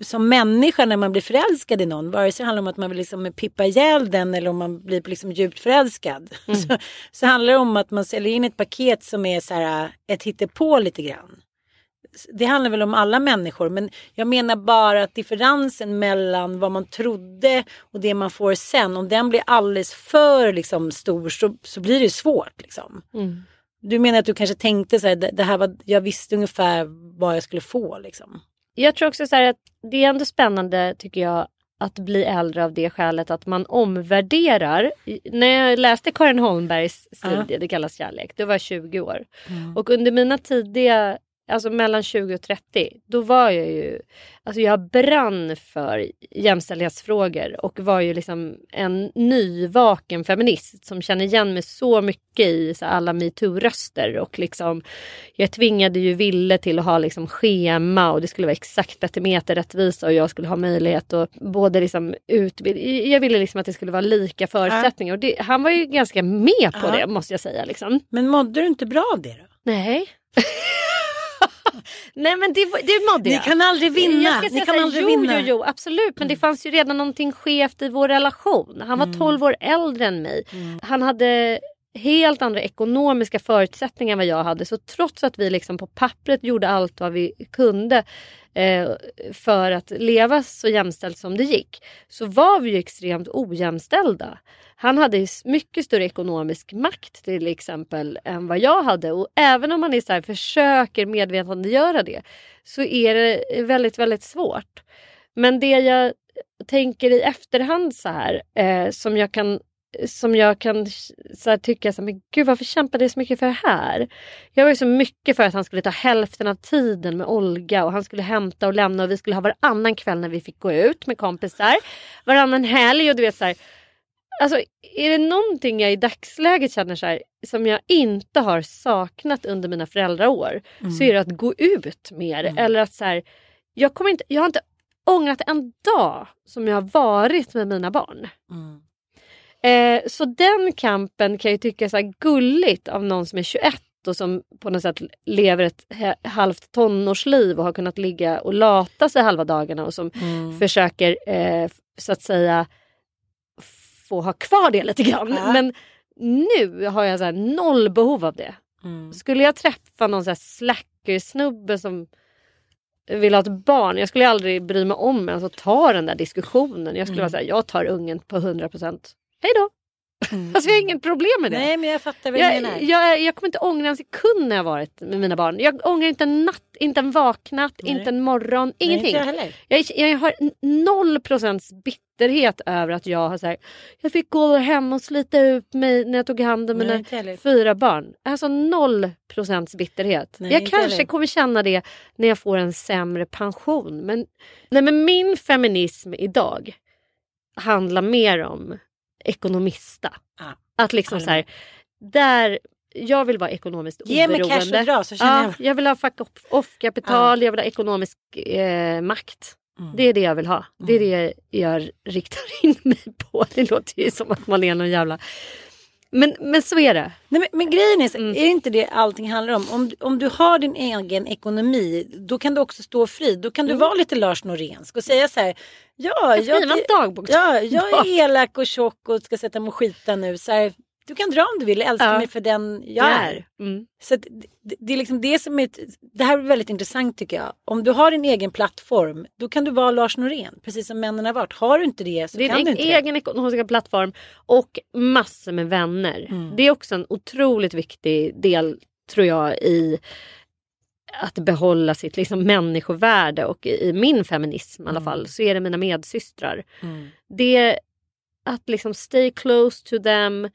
som människa när man blir förälskad i någon. Vare sig det handlar om att man vill liksom pippa ihjäl den eller om man blir liksom djupt förälskad. Mm. Så handlar det om att man säljer in ett paket som är så här, ett hittepå lite grann. Det handlar väl om alla människor, men jag menar bara att differensen mellan vad man trodde och det man får sen, om den blir alldeles för liksom stor, så blir det svårt liksom. Mm. Du menar att du kanske tänkte så här, det här var, jag visste ungefär vad jag skulle få liksom. Jag tror också så här att det är ändå spännande, tycker jag, att bli äldre av det skälet att man omvärderar. När jag läste Karin Holmbergs studie, Det kallas kärlek, då var jag 20 år. Mm. Och under mina tidiga, alltså mellan 20 och 30, då var jag ju, alltså jag brann för jämställdhetsfrågor och var ju liksom en nyvaken feminist som känner igen mig så mycket i så alla MeToo-röster, och liksom jag tvingade ju Ville till att ha liksom schema, och det skulle vara exakt petimeterrättvisa, och jag skulle ha möjlighet att både liksom utbildning, jag ville liksom att det skulle vara lika förutsättningar, och det, han var ju ganska med på det, måste jag säga liksom. Men mådde du inte bra av det då? Nej. Nej, men det mådde jag. Ni kan aldrig vinna. Jo, absolut. Men det fanns ju redan någonting skevt i vår relation. Han var 12 år äldre än mig. Mm. Han hade helt andra ekonomiska förutsättningar än vad jag hade. Så trots att vi liksom på pappret gjorde allt vad vi kunde för att leva så jämställt som det gick, så var vi ju extremt ojämställda. Han hade mycket större ekonomisk makt till exempel än vad jag hade, och även om man är så här, försöker medvetandegöra det, så är det väldigt, väldigt svårt. Men det jag tänker i efterhand så här, som jag kan så här, tycka så här, men gud, varför kämpade jag så mycket för det här? Jag var ju så mycket för att han skulle ta hälften av tiden med Olga, och han skulle hämta och lämna, och vi skulle ha varannan kväll när vi fick gå ut med kompisar, varannan helg, och du vet så här, alltså är det någonting jag i dagsläget känner så här, som jag inte har saknat under mina föräldraår, så är det att gå ut mer, eller att så här, jag har inte ångrat en dag som jag har varit med mina barn. Så den kampen kan jag tycka så här gulligt av någon som är 21 och som på något sätt lever ett halvt tonårsliv och har kunnat ligga och lata sig halva dagarna, och som försöker så att säga få ha kvar det lite grann. Men nu har jag så här noll behov av det. Skulle jag träffa någon så här slackersnubbe som vill ha ett barn, jag skulle aldrig bry mig om, alltså ta den där diskussionen. Jag skulle vara så här, jag tar ungen på 100%. Hej då. Alltså jag har inget problem med det. Nej, men jag fattar vad du menar. Jag kommer inte ångra en sekund när jag varit med mina barn. Jag ångrar inte en natt, inte en vaknatt, inte en morgon, ingenting. Nej, jag har 0% bitterhet över att jag har så här, jag fick gå hem och slita ut mig när jag tog hand om mina 4 barn. Alltså 0% bitterhet. Nej, jag kanske kommer känna det när jag får en sämre pension. Men min feminism idag handlar mer om ekonomista. Att liksom så här, där jag vill vara ekonomiskt oberoende. Ge mig cash och dra, så känner jag vill ha off-kapital, jag vill ha ekonomisk makt. Det är det jag vill ha. Det är det jag riktar in mig på. Det låter ju som att man är någon jävla... Men så är det. Nej, men grejen är, är det inte det allting handlar om? Om du har din egen ekonomi, då kan du också stå fri. Då kan du vara lite Lars Norénsk och säga så här, jag är elak och tjock och ska sätta mig och skita nu. Så här, du kan dra om du vill, älska mig för den jag är. Så att, det är liksom det som är, det här är väldigt intressant tycker jag. Om du har din egen plattform, då kan du vara Lars Norén, precis som männen har varit. Har du inte det, så det kan du inte. Det är egen ekonomiska plattform och massor med vänner. Det är också en otroligt viktig del, tror jag, i att behålla sitt liksom människovärde, och i min feminism i alla fall, så är det mina medsystrar. Det att liksom stay close to them,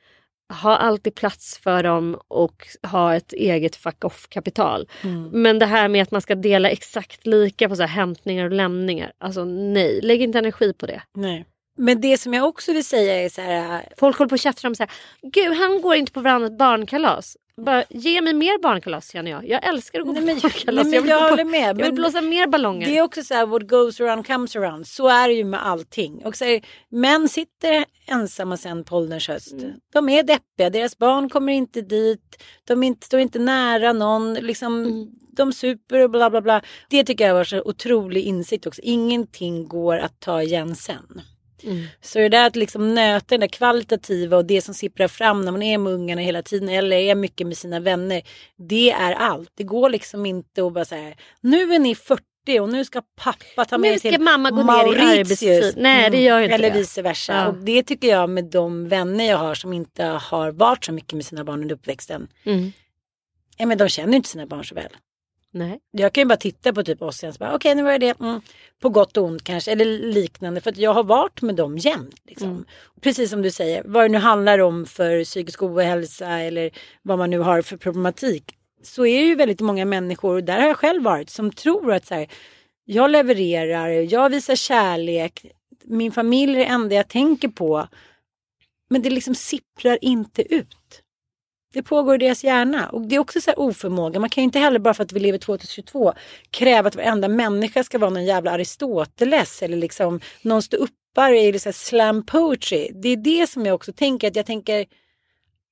ha alltid plats för dem och ha ett eget fuck-off-kapital. Mm. Men det här med att man ska dela exakt lika på så här hämtningar och lämningar. Alltså nej, lägg inte energi på det. Nej. Men det som jag också vill säga är så här... Folk håller på och käftar om så här, gud han går inte på varandra barnkalas. Bara, ge mig mer barnkalas känner jag. Jag älskar att gå på barnkalas. Nej, jag håller med. Jag vill blåsa mer ballonger. Det är också så här, what goes around comes around. Så är det ju med allting. Och så här, män sitter ensamma sedan på ålderns höst. Mm. De är deppiga. Deras barn kommer inte dit. De står inte nära någon. Liksom, de super och bla bla bla. Det tycker jag var så otrolig insikt också. Ingenting går att ta igen sen. Mm. Så det där att liksom nöta den där kvalitativa och det som sipprar fram när man är med ungarna hela tiden eller är mycket med sina vänner, det är allt. Det går liksom inte att bara säga, nu är ni 40 och nu ska pappa ta med till mamma gå Mauritius. Ner i arbetstid. Nej, det gör inte eller vice versa. Ja. Och det tycker jag med de vänner jag har som inte har varit så mycket med sina barn under uppväxten. Mm. Ja, men de känner ju inte sina barn så väl. Nej. Jag kan ju bara titta på typ oss och bara, okej, nu var det på gott och ont kanske eller liknande, för att jag har varit med dem jämt liksom. Precis som du säger, vad det nu handlar om för psykisk ohälsa eller vad man nu har för problematik, så är det ju väldigt många människor, och där har jag själv varit, som tror att så här, jag levererar, jag visar kärlek, min familj är det enda jag tänker på, men det liksom sipprar inte ut. Det pågår i deras hjärna. Och det är också så här oförmåga. Man kan ju inte heller bara för att vi lever 2022 kräva att varenda människa ska vara någon jävla Aristoteles. Eller liksom någon stå uppar i liksom slam poetry. Det är det som jag också tänker. Att jag tänker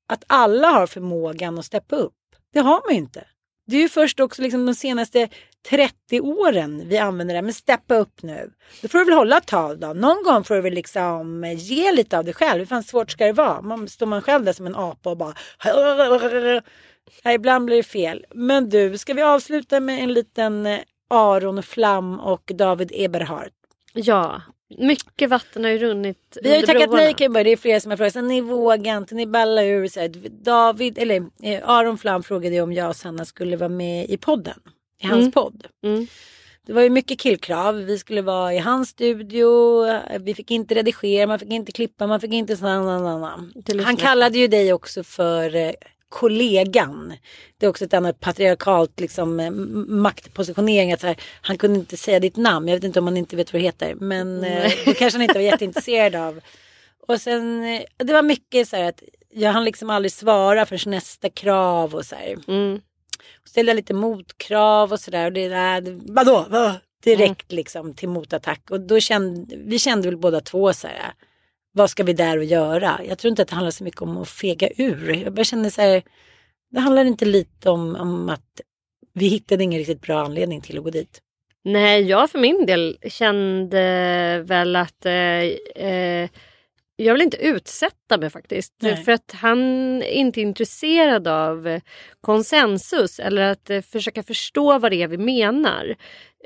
att alla har förmågan att steppa upp. Det har man ju inte. Det är ju först också liksom de senaste 30 åren vi använder det. Men steppa upp nu. Då får du väl hålla tal då. Någon gång får du väl liksom ge lite av dig själv. Hur fan svårt ska det vara? Står man själv där som en apa och bara... Ibland blir det fel. Men du, ska vi avsluta med en liten Aron Flam och David Eberhard? Ja, mycket vatten har ju runnit. Vi har ju tackat nej, det är flera som har frågat. Ni vågar inte, ni ballar ur. Så här, Aron Flam frågade ju om jag och Sanna skulle vara med i podden. I hans podd. Mm. Det var ju mycket killkrav. Vi skulle vara i hans studio. Vi fick inte redigera, man fick inte klippa, man fick inte sådana. Han kallade ju dig också för kollegan. Det är också ett annat patriarkalt liksom, maktpositionering. Att så här, han kunde inte säga ditt namn. Jag vet inte om han inte vet vad det heter. Men då kanske han inte var jätteintresserad av. Och sen, det var mycket så här att jag hann liksom aldrig svara för nästa krav och så här. Mm. Ställa lite motkrav och sådär. Och det där, vadå? Direkt liksom till motattack. Och då kände väl båda två så här, vad ska vi där och göra? Jag tror inte att det handlar så mycket om att fega ur. Jag bara kände så här, det handlar inte lite om att vi hittade ingen riktigt bra anledning till att gå dit. Nej, jag för min del kände väl att... jag vill inte utsätta mig faktiskt. Nej. För att han är inte intresserad av konsensus. Eller att försöka förstå vad det är vi menar.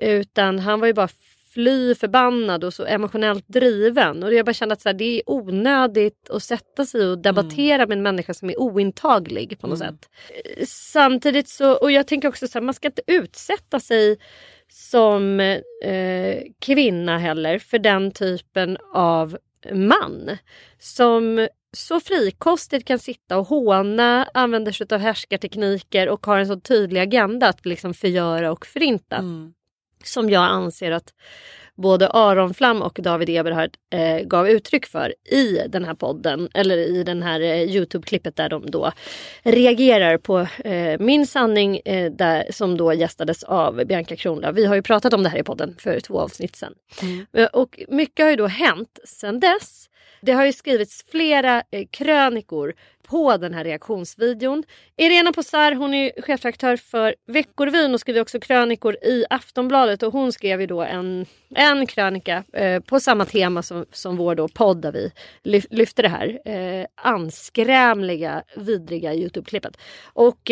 Utan han var ju bara fly förbannad och så emotionellt driven. Och jag bara kände att så här, det är onödigt att sätta sig och debattera med en människa som är ointaglig på något sätt. Samtidigt så, och jag tänker också så här, man ska inte utsätta sig som kvinna heller. För den typen av man som så frikostigt kan sitta och håna, använder sig av härskartekniker och har en så tydlig agenda att liksom förgöra och förinta. Som jag anser att både Aron Flam och David Eberhard gav uttryck för i den här podden, eller i den här YouTube-klippet där de då reagerar på Min sanning, där, som då gästades av Bianca Kronlöf. Vi har ju pratat om det här i podden för 2 avsnitt sedan. Och mycket har ju då hänt sedan dess. Det har ju skrivits flera krönikor på den här reaktionsvideon. Irena Possar, hon är chefredaktör för Veckorevyn och skriver också krönikor i Aftonbladet. Och hon skrev ju då en krönika på samma tema som vår då podd där vi lyfter det här anskrämliga, vidriga YouTube-klippet. Och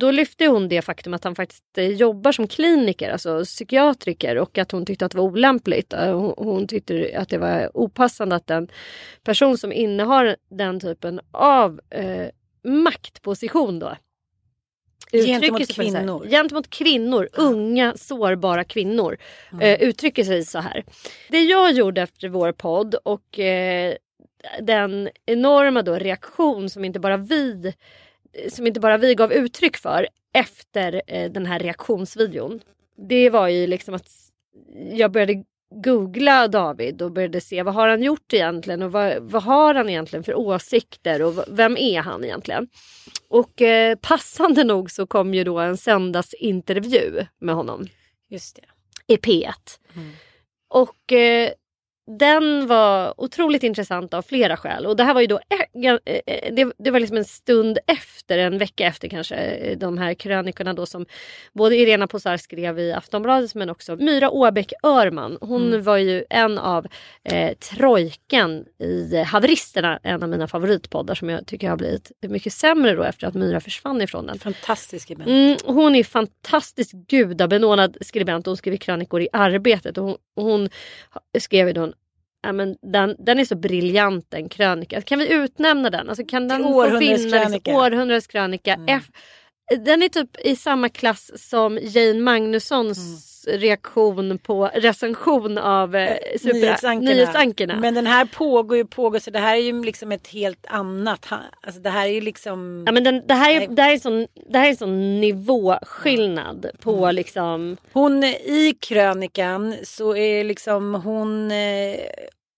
då lyfte hon det faktum att han faktiskt jobbar som kliniker, alltså psykiatriker, och att hon tyckte att det var olämpligt. Hon tyckte att det var opassande att en person som innehar den typen av maktposition då gentemot kvinnor, unga sårbara kvinnor, uttrycker sig så här. Det jag gjorde efter vår podd och den enorma då reaktion som inte bara vi gav uttryck för efter den här reaktionsvideon. Det var ju liksom att jag började googla David och började se vad har han gjort egentligen och vad har han egentligen för åsikter och vem är han egentligen. Och passande nog så kom ju då en söndagsintervju med honom. Just det. I P1. Mm. Och den var otroligt intressant av flera skäl. Och det här var ju då det var liksom en stund efter, en vecka efter kanske, de här krönikorna då som både Irena Pozar skrev i Aftonbladet men också Myra Åbäck Örman. Hon var ju en av trojkan i Haveristerna, en av mina favoritpoddar som jag tycker har blivit mycket sämre då efter att Myra försvann ifrån den. Fantastisk skribent. Hon är fantastiskt gudabenådad skribent. Hon skriver krönikor i Arbetet och hon skrev ju då den är så briljant, en krönika. Kan vi utnämna den? Alltså, kan den få finnas? Århundradets krönika. Den är typ i samma klass som Jane Magnussons reaktion på recension av Nyhetsankarna. Men den här pågår så det här är ju liksom ett helt annat. Alltså det här är ju liksom... Ja, men det här är en sån nivåskillnad på liksom... Hon i krönikan så är liksom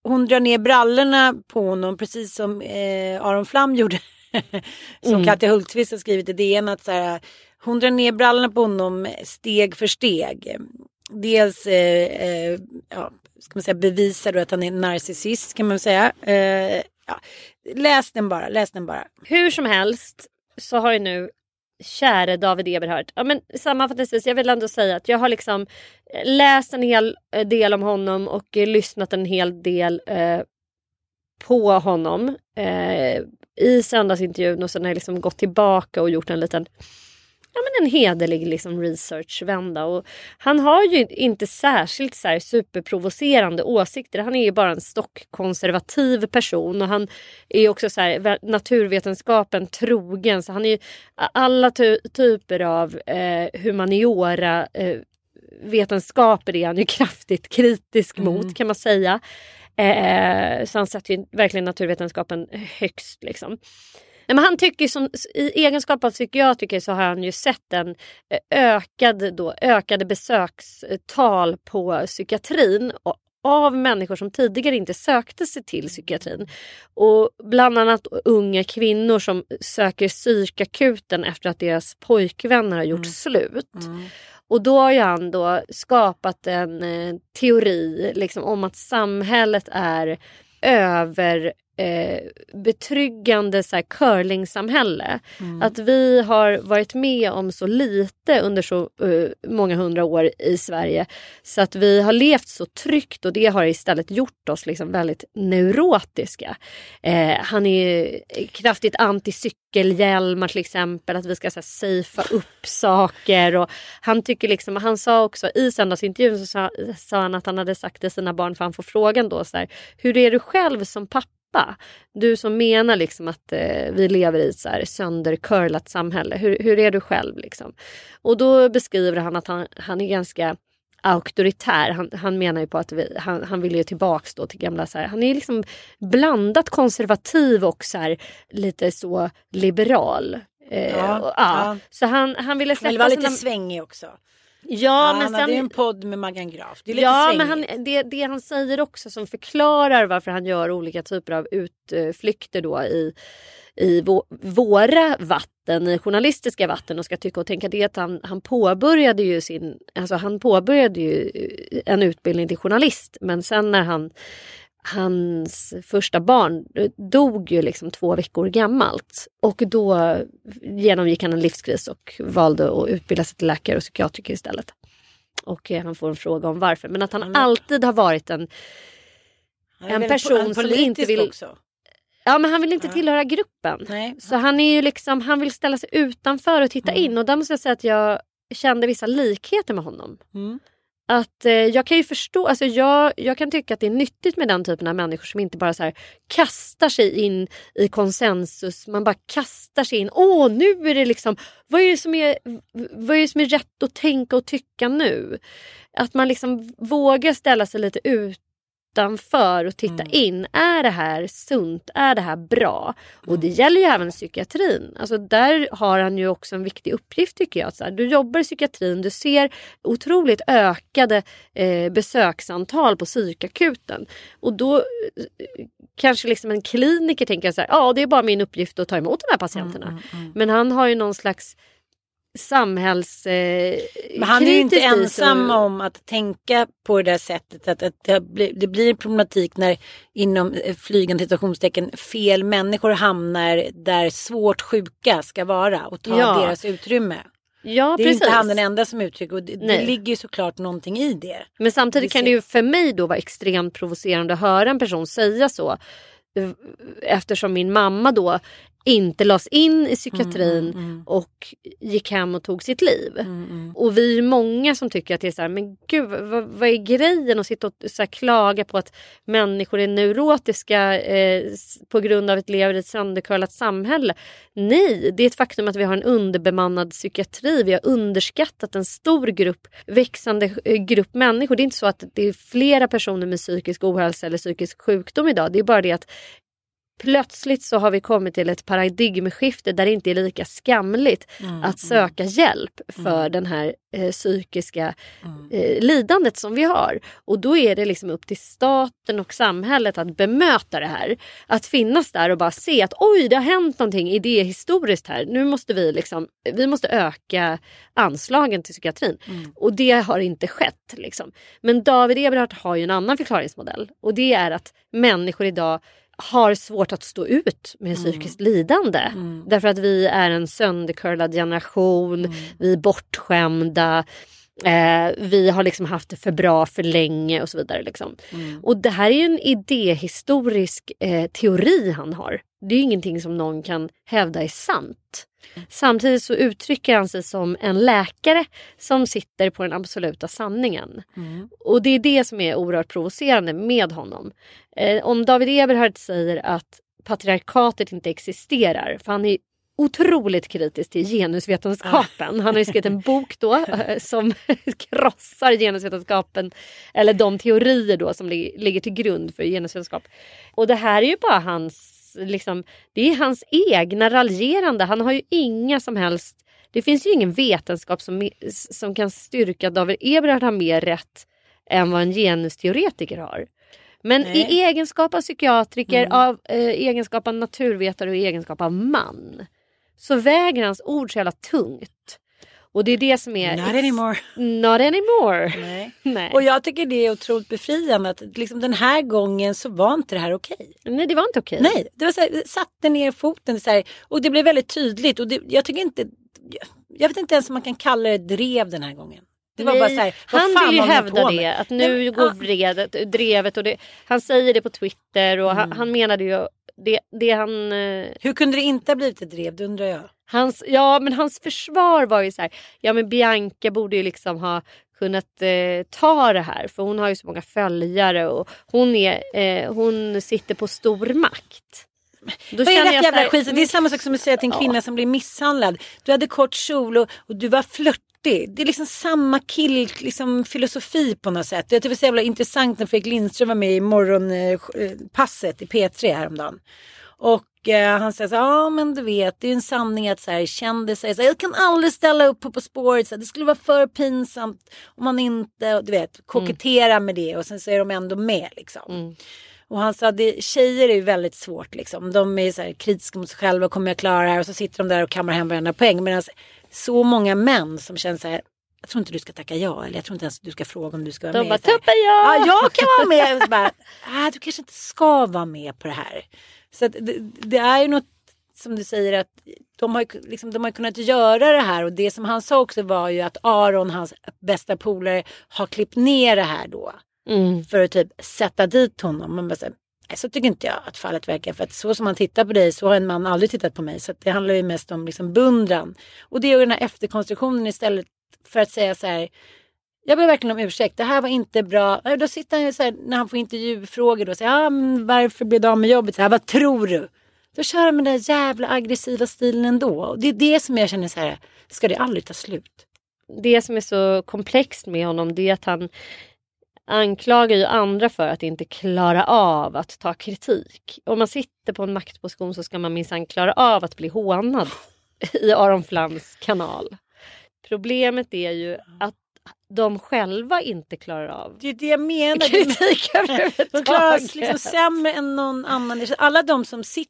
hon drar ner brallorna på honom precis som Aron Flam gjorde. Som Katja Hultqvist har skrivit i DN att så här, hon drar ner brallorna på honom steg för steg. Dels ska man säga, bevisar du att han är narcissist, kan man säga. Läs den bara. Hur som helst så har ju nu käre David Eberhardt. Ja, men sammanfattningsvis, jag vill ändå säga att jag har liksom läst en hel del om honom och lyssnat en hel del på honom i söndagsintervjun, och sen har jag liksom gått tillbaka och gjort en liten, ja men en hederlig liksom researchvända, och han har ju inte särskilt så här superprovocerande åsikter. Han är ju bara en stockkonservativ person, och han är också så här naturvetenskapen trogen, så han är ju alla typer av humaniora vetenskaper är han ju kraftigt kritisk mot, kan man säga. Så han satt ju verkligen naturvetenskapen högst liksom. Men han tycker som, i egenskap av psykiatriker så har han ju sett en ökade besökstal på psykiatrin och av människor som tidigare inte sökte sig till psykiatrin. Och bland annat unga kvinnor som söker psykakuten efter att deras pojkvänner har gjort slut. Och då har han då skapat en teori liksom, om att samhället är överbetryggande så här curlingsamhälle. Att vi har varit med om så lite under så många hundra år i Sverige, så att vi har levt så tryggt, och det har istället gjort oss liksom väldigt neurotiska. Han är kraftigt anticykelhjälmar till exempel, att vi ska så här safea upp saker, och han tycker liksom, han sa också i söndagsintervjun, så sa han att han hade sagt till sina barn, för han får frågan då så här, hur är du själv som pappa? Du som menar liksom att vi lever i så här söndercurlat samhälle. Hur är du själv liksom? Och då beskriver han att han är ganska auktoritär. Han menar ju på att han vill ju tillbaks då till gamla så här, han är liksom blandat konservativ och så här, lite så liberal. Så han ville släppa vara lite svängig också. Ja, men sen, det är en podd med Magan Graf. Det är lite svängigt. Men det han säger också som förklarar varför han gör olika typer av utflykter då i våra vatten, i journalistiska vatten, och ska tycka och tänka det, att han påbörjade ju en utbildning till journalist, men sen när hans första barn dog ju liksom 2 veckor gammalt, och då genomgick han en livskris och valde att utbilda sig till läkare och psykiatriker istället. Och han får en fråga om varför, men att han alltid har varit en person som inte vill också. Ja, men han vill inte tillhöra gruppen. Nej. Så han är ju liksom, han vill ställa sig utanför och titta in, och där måste jag säga att jag kände vissa likheter med honom. Att jag kan ju förstå, alltså jag kan tycka att det är nyttigt med den typen av människor som inte bara så här kastar sig in i konsensus, man bara kastar sig in, nu är det liksom, vad är det som är rätt att tänka och tycka nu? Att man liksom vågar ställa sig lite ut utanför och titta in. Är det här sunt? Är det här bra? Och det gäller ju även psykiatrin. Alltså där har han ju också en viktig uppgift, tycker jag. Så här, du jobbar i psykiatrin, du ser otroligt ökade besöksantal på psykakuten. Och då kanske liksom en kliniker tänker så här, ja, det är bara min uppgift att ta emot de här patienterna. Men han har ju någon slags men han är ju inte ensam om att tänka på det där sättet, att det blir problematik när inom flygande situationstecken fel människor hamnar där svårt sjuka ska vara och ta deras utrymme. Ja, det är precis. Inte han den enda som uttrycker, och det ligger ju såklart någonting i det. Men samtidigt kan det ju för mig då vara extremt provocerande att höra en person säga så, eftersom min mamma då inte lades in i psykiatrin och gick hem och tog sitt liv. Och vi är många som tycker att det är så här, men gud, vad är grejen att sitta och så här klaga på att människor är neurotiska på grund av att lever i ett sönderkörlat samhälle. Nej, det är ett faktum att vi har en underbemannad psykiatri. Vi har underskattat en stor grupp, växande grupp människor. Det är inte så att det är flera personer med psykisk ohälsa eller psykisk sjukdom idag. Det är bara det att plötsligt så har vi kommit till ett paradigmskifte där det inte är lika skamligt att söka hjälp för den här psykiska lidandet som vi har. Och då är det liksom upp till staten och samhället att bemöta det här. Att finnas där och bara se att oj, det har hänt någonting idéhistoriskt här. Nu måste vi liksom, vi måste öka anslagen till psykiatrin. Och det har inte skett liksom. Men David Eberhardt har ju en annan förklaringsmodell. Och det är att människor idag har svårt att stå ut med psykiskt lidande. Därför att vi är en söndercurlad generation. Vi är bortskämda. Vi har liksom haft det för bra för länge och så vidare. Liksom. Och det här är ju en idéhistorisk teori han har. Det är ju ingenting som någon kan hävda är sant. Samtidigt så uttrycker han sig som en läkare som sitter på den absoluta sanningen. Och det är det som är oerhört provocerande med honom. Om David Eberhardt säger att patriarkatet inte existerar, för han är otroligt kritisk till genusvetenskapen. Han har ju skrivit en bok då som krossar genusvetenskapen eller de teorier då som ligger till grund för genusvetenskap. Och det här är ju bara hans liksom, det är hans egna raljerande. Han har ju inga som helst, det finns ju ingen vetenskap som kan styrka David Eberhardt har mer rätt än vad en genusteoretiker har. Men i egenskap av psykiatriker, av egenskap av naturvetare och egenskap av man, så väger hans ord så jävla tungt. Och det är det som är... Not anymore. Not anymore. Nej. Och jag tycker det är otroligt befriande att liksom den här gången så var inte det här okej. Nej, det var inte okej. Nej, det var så här, satte ner foten så här, och det blev väldigt tydligt. Och det, jag tycker inte... Jag vet inte ens om man kan kalla det drev den här gången. Det var bara så här, han vill ju hävda det, att nu går drevet och det, han säger det på Twitter och han menade ju det han... Hur kunde det inte ha blivit ett drev, det undrar jag. Hans försvar var ju så här, ja men Bianca borde ju liksom ha kunnat ta det här, för hon har ju så många följare och hon sitter på stor makt. Då vad är det jävla skit? Det är samma sak som att säga till en kvinna som blir misshandlad. Du hade kort kjol och du var flörtig. Det är liksom samma filosofi på något sätt. Jag tycker det var så jävla intressant när Fredrik Lindström var med i morgonpasset i P3 häromdagen. Och han säger så här, ja men du vet, det är ju en sanning att så här, kändisar så här, jag kan aldrig ställa upp på spåret, så här, det skulle vara för pinsamt om man inte, du vet, koketterar med det, och sen så är de ändå med liksom. Och han sa, tjejer är ju väldigt svårt liksom. De är så här kritiska mot sig själva, kommer jag klara det här? Och så sitter de där och kammar hem varenda poäng. Medan så många män som känner så här, jag tror inte du ska tacka ja, eller jag tror inte ens du ska fråga om du ska vara med. De bara, ja, jag kan vara med. Och bara, du kanske inte ska vara med på det här. Så att det är ju något som du säger, att de har kunnat göra det här. Och det som han sa också var ju att Aron, hans bästa polare, har klippt ner det här då. För att typ sätta dit honom. Man bara säger, så tycker inte jag att fallet verkar. För att så som man tittar på dig så har en man aldrig tittat på mig. Så att det handlar ju mest om liksom bundran. Och det är ju den här efterkonstruktionen istället för att säga så här, jag ber verkligen om ursäkt, det här var inte bra. Då sitter han ju så här, när han får intervjufrågor då, och säger, men varför blir du av med jobbet? Så här, vad tror du? Då kör han med den där jävla aggressiva stilen ändå. Och det är det som jag känner så här, ska det aldrig ta slut? Det som är så komplext med honom, det är att han anklagar ju andra för att inte klara av att ta kritik. Om man sitter på en maktposition så ska man minsann klara av att bli hånad i Aron Flams kanal. Problemet är ju att de själva inte klarar av. Det är det jag menar. Kritik överhuvudtaget. De klarar liksom sämre än någon annan. Alla de som sitter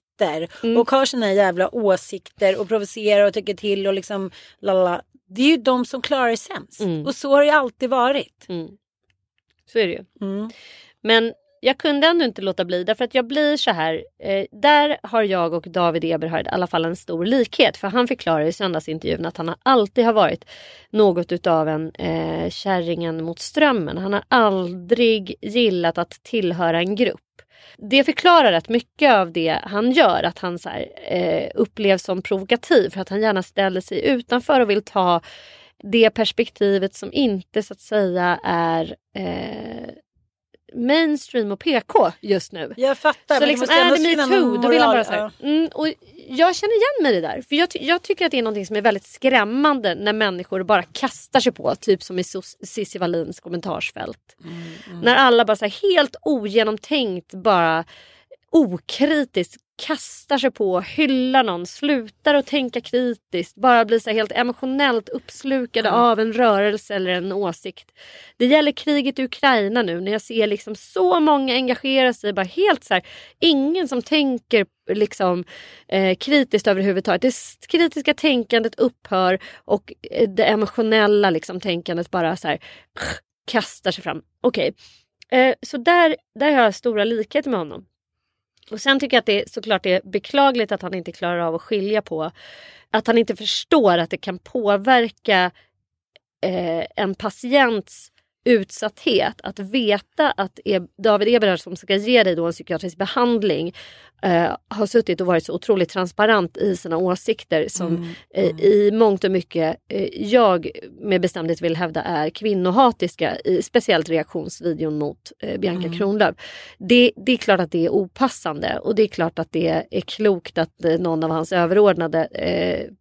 och har sina jävla åsikter och provocerar och tycker till och liksom lala. Det är ju de som klarar det sämst. Mm. Och så har det ju alltid varit. Mm. Så är det ju. Mm. Men jag kunde ändå inte låta bli. Därför att jag blir så här. Där har jag och David Eberhard i alla fall en stor likhet. För han förklarar i söndagsintervjun att han alltid har varit något utav en kärringen mot strömmen. Han har aldrig gillat att tillhöra en grupp. Det förklarar rätt mycket av det han gör. Att han så här, upplevs som provokativ. För att han gärna ställer sig utanför och vill ta det perspektivet som inte så att säga är... mainstream och PK just nu. Jag fattar. Så liksom, det är det MeToo? Då vill han bara säga. Ja. Och jag känner igen mig i det där. För jag tycker att det är något som är väldigt skrämmande när människor bara kastar sig på. Typ som i Cissi Wallins kommentarsfält. När alla bara så här, helt ogenomtänkt, bara okritiskt kastar sig på, hyllar någon, slutar att tänka kritiskt, bara blir så helt emotionellt uppslukade av en rörelse eller en åsikt. Det gäller kriget i Ukraina nu, när jag ser liksom så många engagera sig, bara helt så här, ingen som tänker liksom kritiskt överhuvudtaget. Det kritiska tänkandet upphör och det emotionella liksom tänkandet bara så här kastar sig fram. Okej. Så där har jag stora likheter med honom. Och sen tycker jag att det såklart är beklagligt att han inte klarar av att skilja på. Att han inte förstår att det kan påverka en patients utsatthet. Att veta att David Eberhard, som ska ge dig då en psykiatrisk behandling, har suttit och varit så otroligt transparent i sina åsikter. Som i mångt och mycket jag med bestämdhet vill hävda är kvinnohatiska. Speciellt reaktionsvideon mot Bianca Kronlöf. Det är klart att det är opassande. Och det är klart att det är klokt att någon av hans överordnade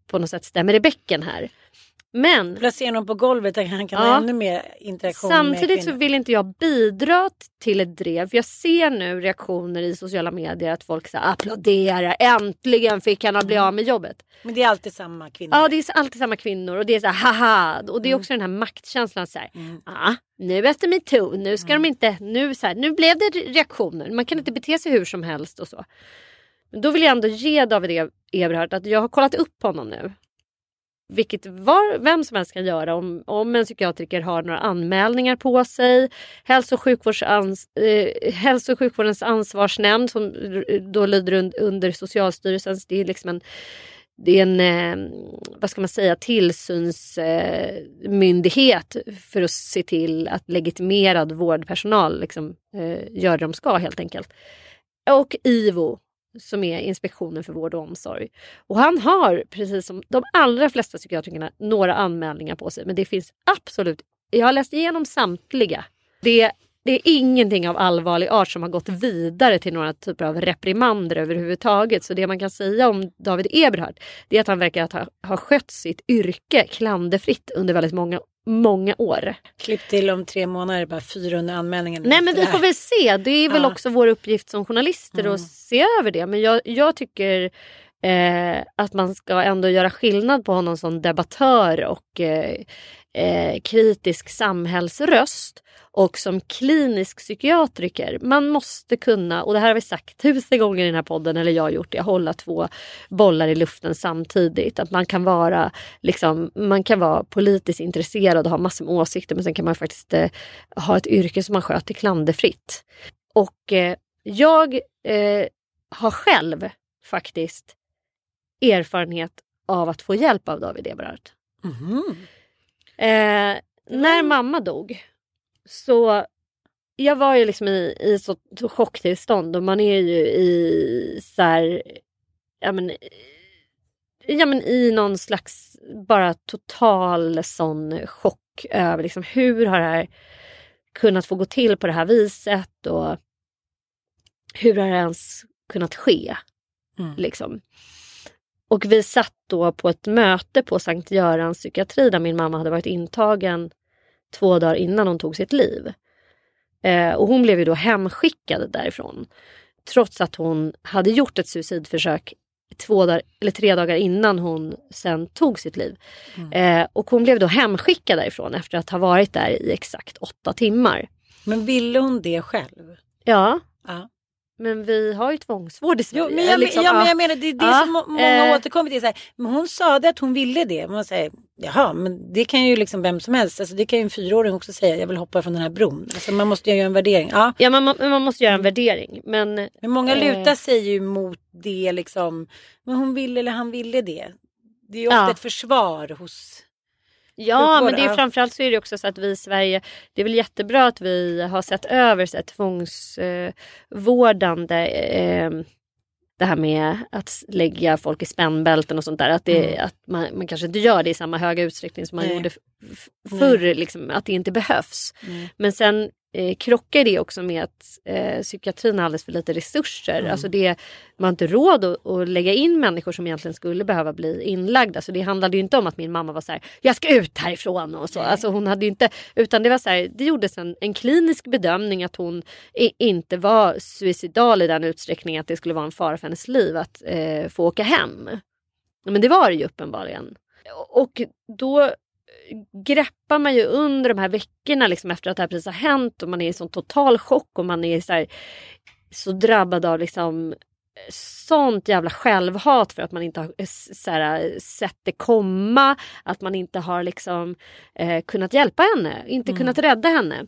på något sätt stämmer i bäcken här. Men placera honom på golvet där han kan ha ännu mer interaktion. Samtidigt så vill inte jag bidra till ett drev. För jag ser nu reaktioner i sociala medier att folk så applåderar. Äntligen fick han bli av med jobbet. Men det är alltid samma kvinnor. Ja, det är alltid samma kvinnor. Och det är så här, haha. Och det är också den här maktkänslan så här. Nu efter MeToo. Nu ska de inte, nu blev det reaktioner. Man kan inte bete sig hur som helst och så. Men då vill jag ändå ge David Eberhard att jag har kollat upp honom nu. Vilket vem som helst kan göra om en psykiatriker har några anmälningar på sig. Hälso- och sjukvårdens ansvarsnämnd, som då lyder under Socialstyrelsen. Det är liksom en vad ska man säga, tillsynsmyndighet för att se till att legitimerad vårdpersonal liksom, gör det de ska helt enkelt. Och IVO, som är Inspektionen för vård och omsorg. Och han har, precis som de allra flesta psykiatrikerna, några anmälningar på sig. Men det finns absolut, jag har läst igenom samtliga. Det är ingenting av allvarlig art som har gått vidare till några typer av reprimander överhuvudtaget. Så det man kan säga om David Eberhard, det är att han verkar att ha skött sitt yrke klanderfritt under väldigt många år. Klipp till om 3 månader, bara 400 anmälningar. Nej, men vi får väl se. Det är väl också vår uppgift som journalister att se över det. Men jag tycker att man ska ändå göra skillnad på honom som debattör och kritisk samhällsröst och som klinisk psykiatriker. Man måste kunna, och det här har vi sagt 1000 gånger i den här podden, eller jag har gjort det, hålla 2 bollar i luften samtidigt. Att man kan vara liksom, man kan vara politiskt intresserad och ha massor med åsikter, men sen kan man faktiskt ha ett yrke som man sköter klanderfritt. Och jag har själv faktiskt erfarenhet av att få hjälp av David Eberhard. När mamma dog, så jag var ju liksom i så chocktillstånd, och man är ju i så här, ja men i någon slags bara total sån chock över liksom, hur har det här kunnat få gå till på det här viset, och hur har det ens kunnat ske liksom. Och vi satt då på ett möte på Sankt Görans psykiatri, där min mamma hade varit intagen 2 dagar innan hon tog sitt liv. Och hon blev ju då hemskickad därifrån. Trots att hon hade gjort ett suicidförsök 2 eller 3 dagar innan hon sen tog sitt liv. Mm. Och hon blev då hemskickad därifrån efter att ha varit där i exakt 8 timmar. Men ville hon det själv? Ja. Ja. Men vi har ju tvångsvård i Sverige. Jo, men men jag menar, det är det som många återkommer till. Så här, men hon sa det att hon ville det. Man säger, jaha, men det kan ju liksom vem som helst. Alltså, det kan ju en 4-åring också säga, jag vill hoppa från den här bron. Alltså, man måste göra en värdering. Ja, man måste göra en värdering. Men många lutar sig ju mot det liksom. Men hon ville eller han ville det. Det är ju ofta ett försvar hos... Ja, men det är framförallt så är det också så att vi i Sverige, det är väl jättebra att vi har sett över så här, tvångsvårdande, det här med att lägga folk i spännbälten och sånt där, att, att man kanske inte gör det i samma höga utsträckning som man gjorde förr, liksom, att det inte behövs. Mm. Men sen krockar det också med att psykiatrin har alldeles för lite resurser. Mm. Alltså man har inte råd att lägga in människor som egentligen skulle behöva bli inlagda. Så det handlade ju inte om att min mamma var så här: jag ska ut härifrån och så. Alltså hon hade ju inte, utan det var så här, det gjordes en klinisk bedömning att hon inte var suicidal i den utsträckningen att det skulle vara en fara för hennes liv att få åka hem. Men det var det ju uppenbarligen. Och då greppar man ju under de här veckorna liksom efter att det här precis har hänt och man är i sån total chock och man är så drabbad av liksom sånt jävla självhat för att man inte har så här, sett det komma, att man inte har liksom kunnat hjälpa henne, inte kunnat rädda henne.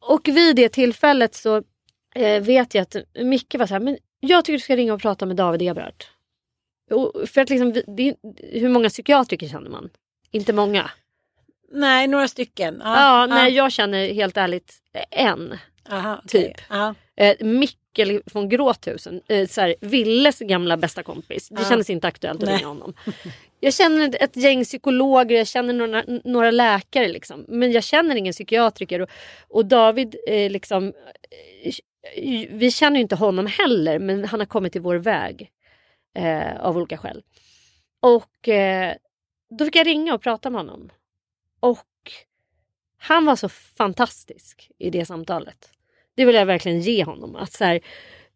Och vid det tillfället så vet jag att Micke var så här, men jag tycker du ska ringa och prata med David Eberhardt. För att liksom, hur många psykiatriker känner man? Inte många. Nej, några stycken. Nej, jag känner helt ärligt en. Aha, okay. Typ. Mickel från Gråthusen, Villes gamla bästa kompis. Det kändes inte aktuellt att ringa honom. Jag känner ett gäng psykologer, jag känner några läkare liksom. Men jag känner ingen psykiatriker. Och David liksom, vi känner ju inte honom heller, men han har kommit i vår väg av olika skäl. Och då fick jag ringa och prata med honom. Och han var så fantastisk i det samtalet. Det vill jag verkligen ge honom. Att så här,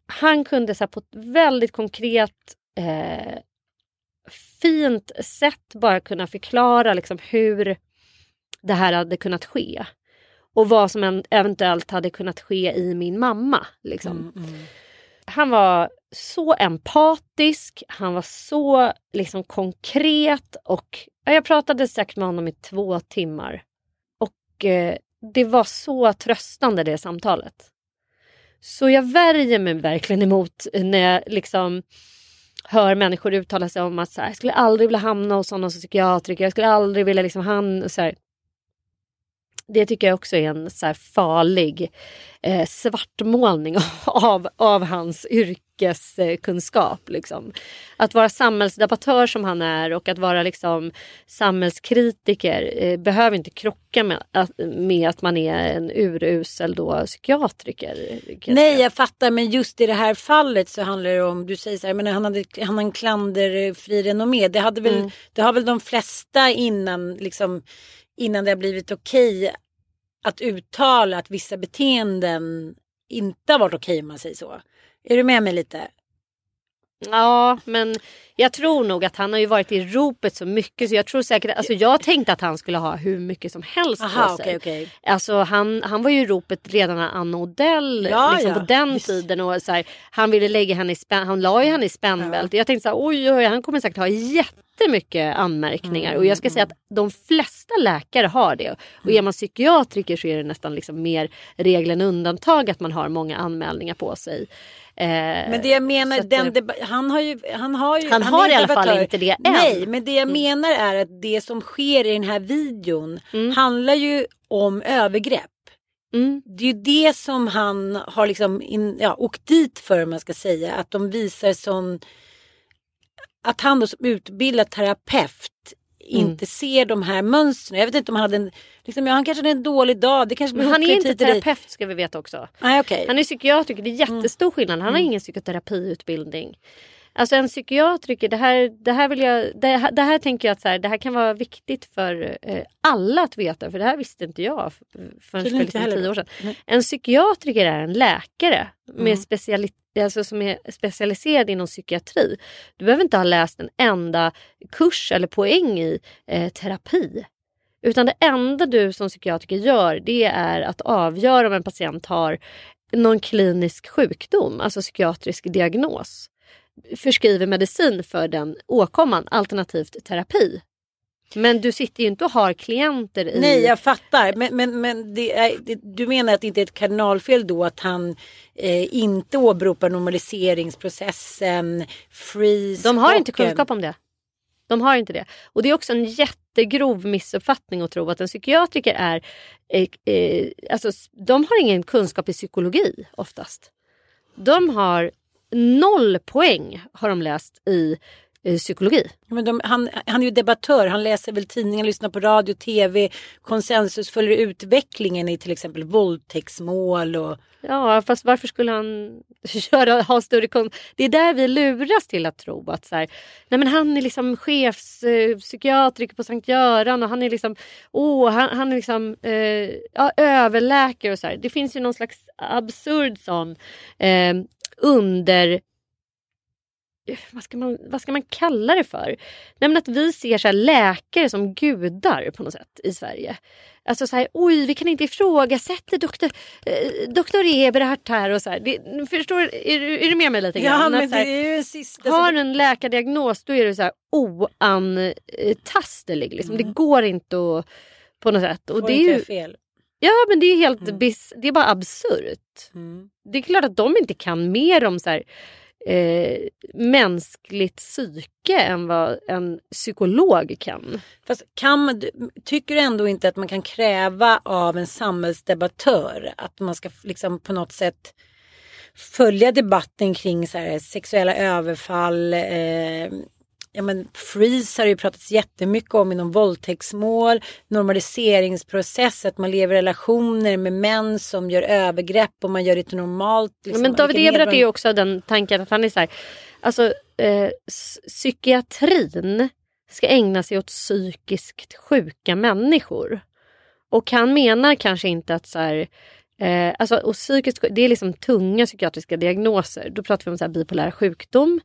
han kunde så här, på ett väldigt konkret, fint sätt bara kunna förklara liksom, hur det här hade kunnat ske. Och vad som eventuellt hade kunnat ske i min mamma. Liksom. Han var så empatisk, han var så liksom konkret och jag pratade säkert med honom i 2 timmar. Och det var så tröstande det samtalet. Så jag värjer mig verkligen emot när jag liksom hör människor uttala sig om att så här, jag skulle aldrig vilja hamna hos sådana som psykiatriker, jag skulle aldrig vilja liksom så här. Det tycker jag också är en så här farlig svartmålning av hans yrkeskunskap. Liksom. Att vara samhällsdebattör som han är och att vara liksom, samhällskritiker behöver inte krocka med att man är en urusel då, psykiatriker. Nej, jag fattar, men just i det här fallet så handlar det om, du säger så här, men han hade en klanderfri renommé. Det har väl de flesta innan liksom... Innan det har blivit okej att uttala att vissa beteenden inte har varit okej, om man säger så. Är du med mig lite? Ja, men jag tror nog att han har ju varit i ropet så mycket. Så jag tror säkert, alltså jag tänkte att han skulle ha hur mycket som helst på sig. Okay. Alltså han var ju i ropet redan när Anna Odell på den tiden. Och så här, han ville lägga henne han la ju henne i spännbält. Ja. Jag tänkte så här, oj, han kommer säkert ha jättemycket anmärkningar. Och jag ska säga att de flesta läkare har det. Och är man psykiatriker så är det nästan liksom mer regeln undantag att man har många anmälningar på sig. Men det jag menar, han har i alla fall inte det än. Nej, men det jag menar är att det som sker i den här videon handlar ju om övergrepp. Det är ju det som han har liksom åkt dit för, man ska säga. Att de visar sån... Att han då som utbildad terapeut inte ser de här mönstren. Jag vet inte om han hade en... Liksom, han kanske hade en dålig dag. Det kanske han är inte terapeut, ska vi veta också. Ah, okay. Han är psykiatriker, det är jättestor skillnad. Han har ingen psykoterapiutbildning. Alltså en psykiatriker, det här tänker jag att så här, det här kan vara viktigt för alla att veta, för det här visste inte jag förrän 10 år sedan. Nej. En psykiatriker är en läkare med alltså som är specialiserad inom psykiatri. Du behöver inte ha läst en enda kurs eller poäng i terapi. Utan det enda du som psykiatriker gör, det är att avgöra om en patient har någon klinisk sjukdom, alltså psykiatrisk diagnos. Förskriver medicin för den åkomman, alternativt terapi. Men du sitter ju inte och har klienter i... Nej, jag fattar. Men du menar att det inte är ett kardinalfel då att han inte åberopar normaliseringsprocessen, freeze... De har inte kunskap om det. De har inte det. Och det är också en jättegrov missuppfattning att tro att en psykiatriker är... alltså, de har ingen kunskap i psykologi oftast. De har 0 poäng har de läst i psykologi. Men han är ju debattör. Han läser väl tidningar, lyssnar på radio, tv. Konsensus följer utvecklingen i till exempel våldtäktsmål. Och... Ja, fast varför skulle han ha större... Det är där vi luras till att tro att så här, nej men han är liksom chefspsykiatriker på Sankt Göran och han är liksom, han är liksom överläkare och så här. Det finns ju någon slags absurd sån vad ska man kalla det för? Nämligen att vi ser så här läkare som gudar på något sätt i Sverige. Alltså så här, oj, vi kan inte ifrågasätta doktor Eberhardt här och så här. Förstår, är du med mig lite grann? Ja, men här, det är ju sista... Har en läkardiagnos, då är du så här oantastelig liksom. Det går inte att, på något sätt. Och det är ju fel. Ja, men det är helt det är bara absurt. Mm. Det är klart att de inte kan mer om så här mänskligt psyke än vad en psykolog kan. Fast tycker du ändå inte att man kan kräva av en samhällsdebattör att man ska liksom på något sätt följa debatten kring så här sexuella överfall? Ja, men freeze har ju pratats jättemycket om inom våldtäktsmål, normaliseringsprocess, att man lever i relationer med män som gör övergrepp och man gör det till normalt. Liksom. Men David Eberhardt är ju också den tanken att han är så här, alltså psykiatrin ska ägna sig åt psykiskt sjuka människor. Och han menar kanske inte att så här, alltså, och psykiskt, det är liksom tunga psykiatriska diagnoser. Då pratar vi om så här bipolär sjukdom.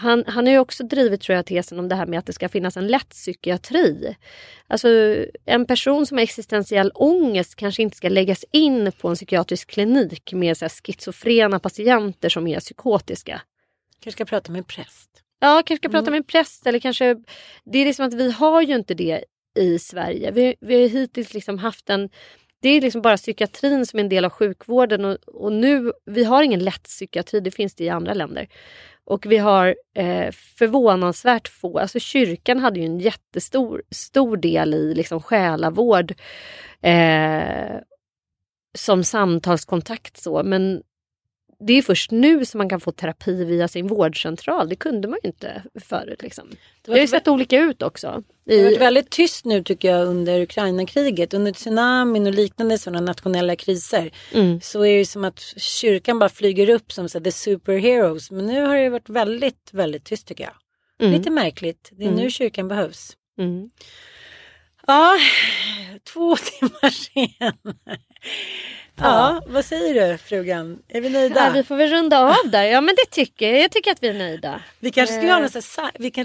Han har ju också drivit, tror jag, tesen om det här med att det ska finnas en lätt psykiatri. Alltså en person som har existentiell ångest kanske inte ska läggas in på en psykiatrisk klinik med så här schizofrena patienter som är psykotiska. Kanske ska prata med en präst. Ja, kanske ska prata med en präst. Eller kanske, det är liksom att vi har ju inte det i Sverige. Vi har ju hittills liksom haft en... Det är liksom bara psykiatrin som är en del av sjukvården och nu, vi har ingen lätt psykiatri, det finns det i andra länder. Och vi har förvånansvärt få, alltså kyrkan hade ju en jättestor del i liksom själavård som samtalskontakt så, men det är först nu som man kan få terapi via sin vårdcentral. Det kunde man ju inte förut. Liksom. Det har ju sett olika ut också. Det har varit väldigt tyst nu tycker jag under Ukraina-kriget. Under tsunamin och liknande sådana nationella kriser. Mm. Så är det som att kyrkan bara flyger upp som så här, the superheroes. Men nu har det varit väldigt, väldigt tyst tycker jag. Mm. Lite märkligt. Det är nu kyrkan behövs. Mm. Ja, 2 timmar senare. Ja, vad säger du, frugan? Är vi nöjda? Ja, vi får väl runda av där. Ja, men det tycker jag. Jag tycker att vi är nöjda. Vi kanske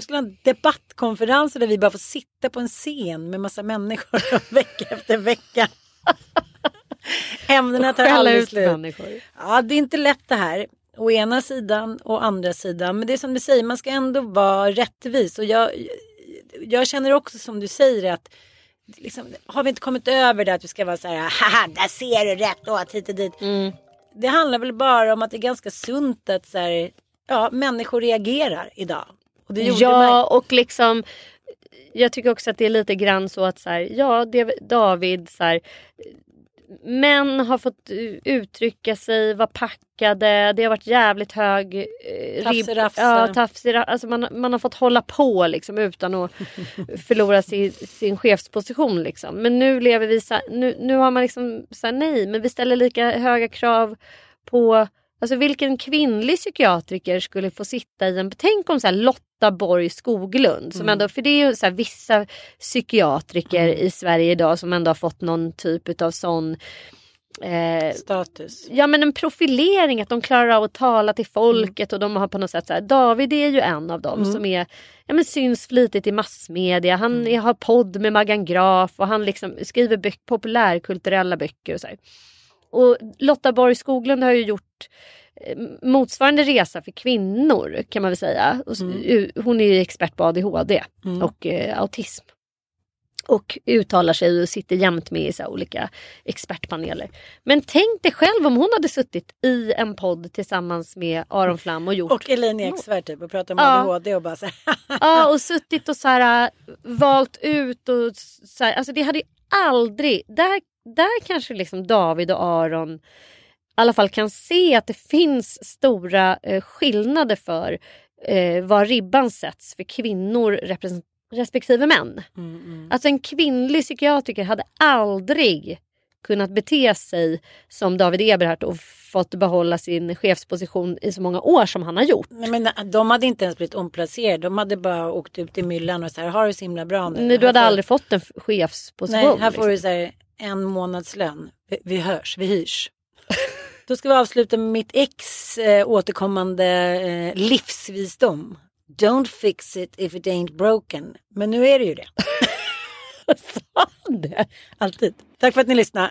skulle ha en debattkonferens där vi bara får sitta på en scen med massa människor vecka efter vecka. Ämnena tar aldrig slut. Människor. Ja, det är inte lätt det här. Å ena sidan och andra sidan. Men det är som du säger, man ska ändå vara rättvis. Och jag känner också som du säger att liksom, har vi inte kommit över det att vi ska vara så här, haha, där ser du rätt åt hit och dit. Mm. Det handlar väl bara om att det är ganska sunt att så här, ja, människor reagerar idag. Och det gjorde mig. Och liksom, jag tycker också att det är lite grann så att så här, ja, David så här, män har fått uttrycka sig, var packade, det har varit jävligt hög tafsirafsa. Alltså man har fått hålla på liksom, utan att förlora sin chefsposition liksom. Men nu lever vi så här, nu har man liksom så här, nej, men vi ställer lika höga krav på Alltså vilken kvinnlig psykiatriker skulle få sitta i en, tänk om så här Lotta Borg Skoglund som ändå, för det är ju så här vissa psykiatriker i Sverige idag som ändå har fått någon typ av sån status. Ja, men en profilering att de klarar av att tala till folket och de har på något sätt så här, David är ju en av dem som är, ja, men syns flitigt i massmedia. Han har podd med Magan Graf och han liksom skriver populärkulturella böcker och så här. Och Lotta Borg Skoglund har ju gjort motsvarande resa för kvinnor kan man väl säga. Hon är ju expert på ADHD och autism. Och uttalar sig och sitter jämt med i så här olika expertpaneler. Men tänk dig själv om hon hade suttit i en podd tillsammans med Aron Flam och gjort... Och Elin Eksvärd typ och pratat om ADHD och bara så här. Ja, och suttit och så här valt ut och så här, alltså det hade ju aldrig... Där kanske liksom David och Aron i alla fall kan se att det finns stora skillnader för var ribban sätts för kvinnor respektive män. Alltså en kvinnlig psykiatriker hade aldrig kunnat bete sig som David Eberhardt och fått behålla sin chefsposition i så många år som han har gjort. Men de hade inte ens blivit omplacerade. De hade bara åkt ut i myllan och så här, har det så himla bra nu. Nej, du hade aldrig fått en chefsposition. Nej, här får du så här, en månadslön. Vi hyrs. Då ska vi avsluta med mitt ex återkommande livsvisdom. Don't fix it if it ain't broken. Men nu är det ju det. det. Alltid. Tack för att ni lyssnade.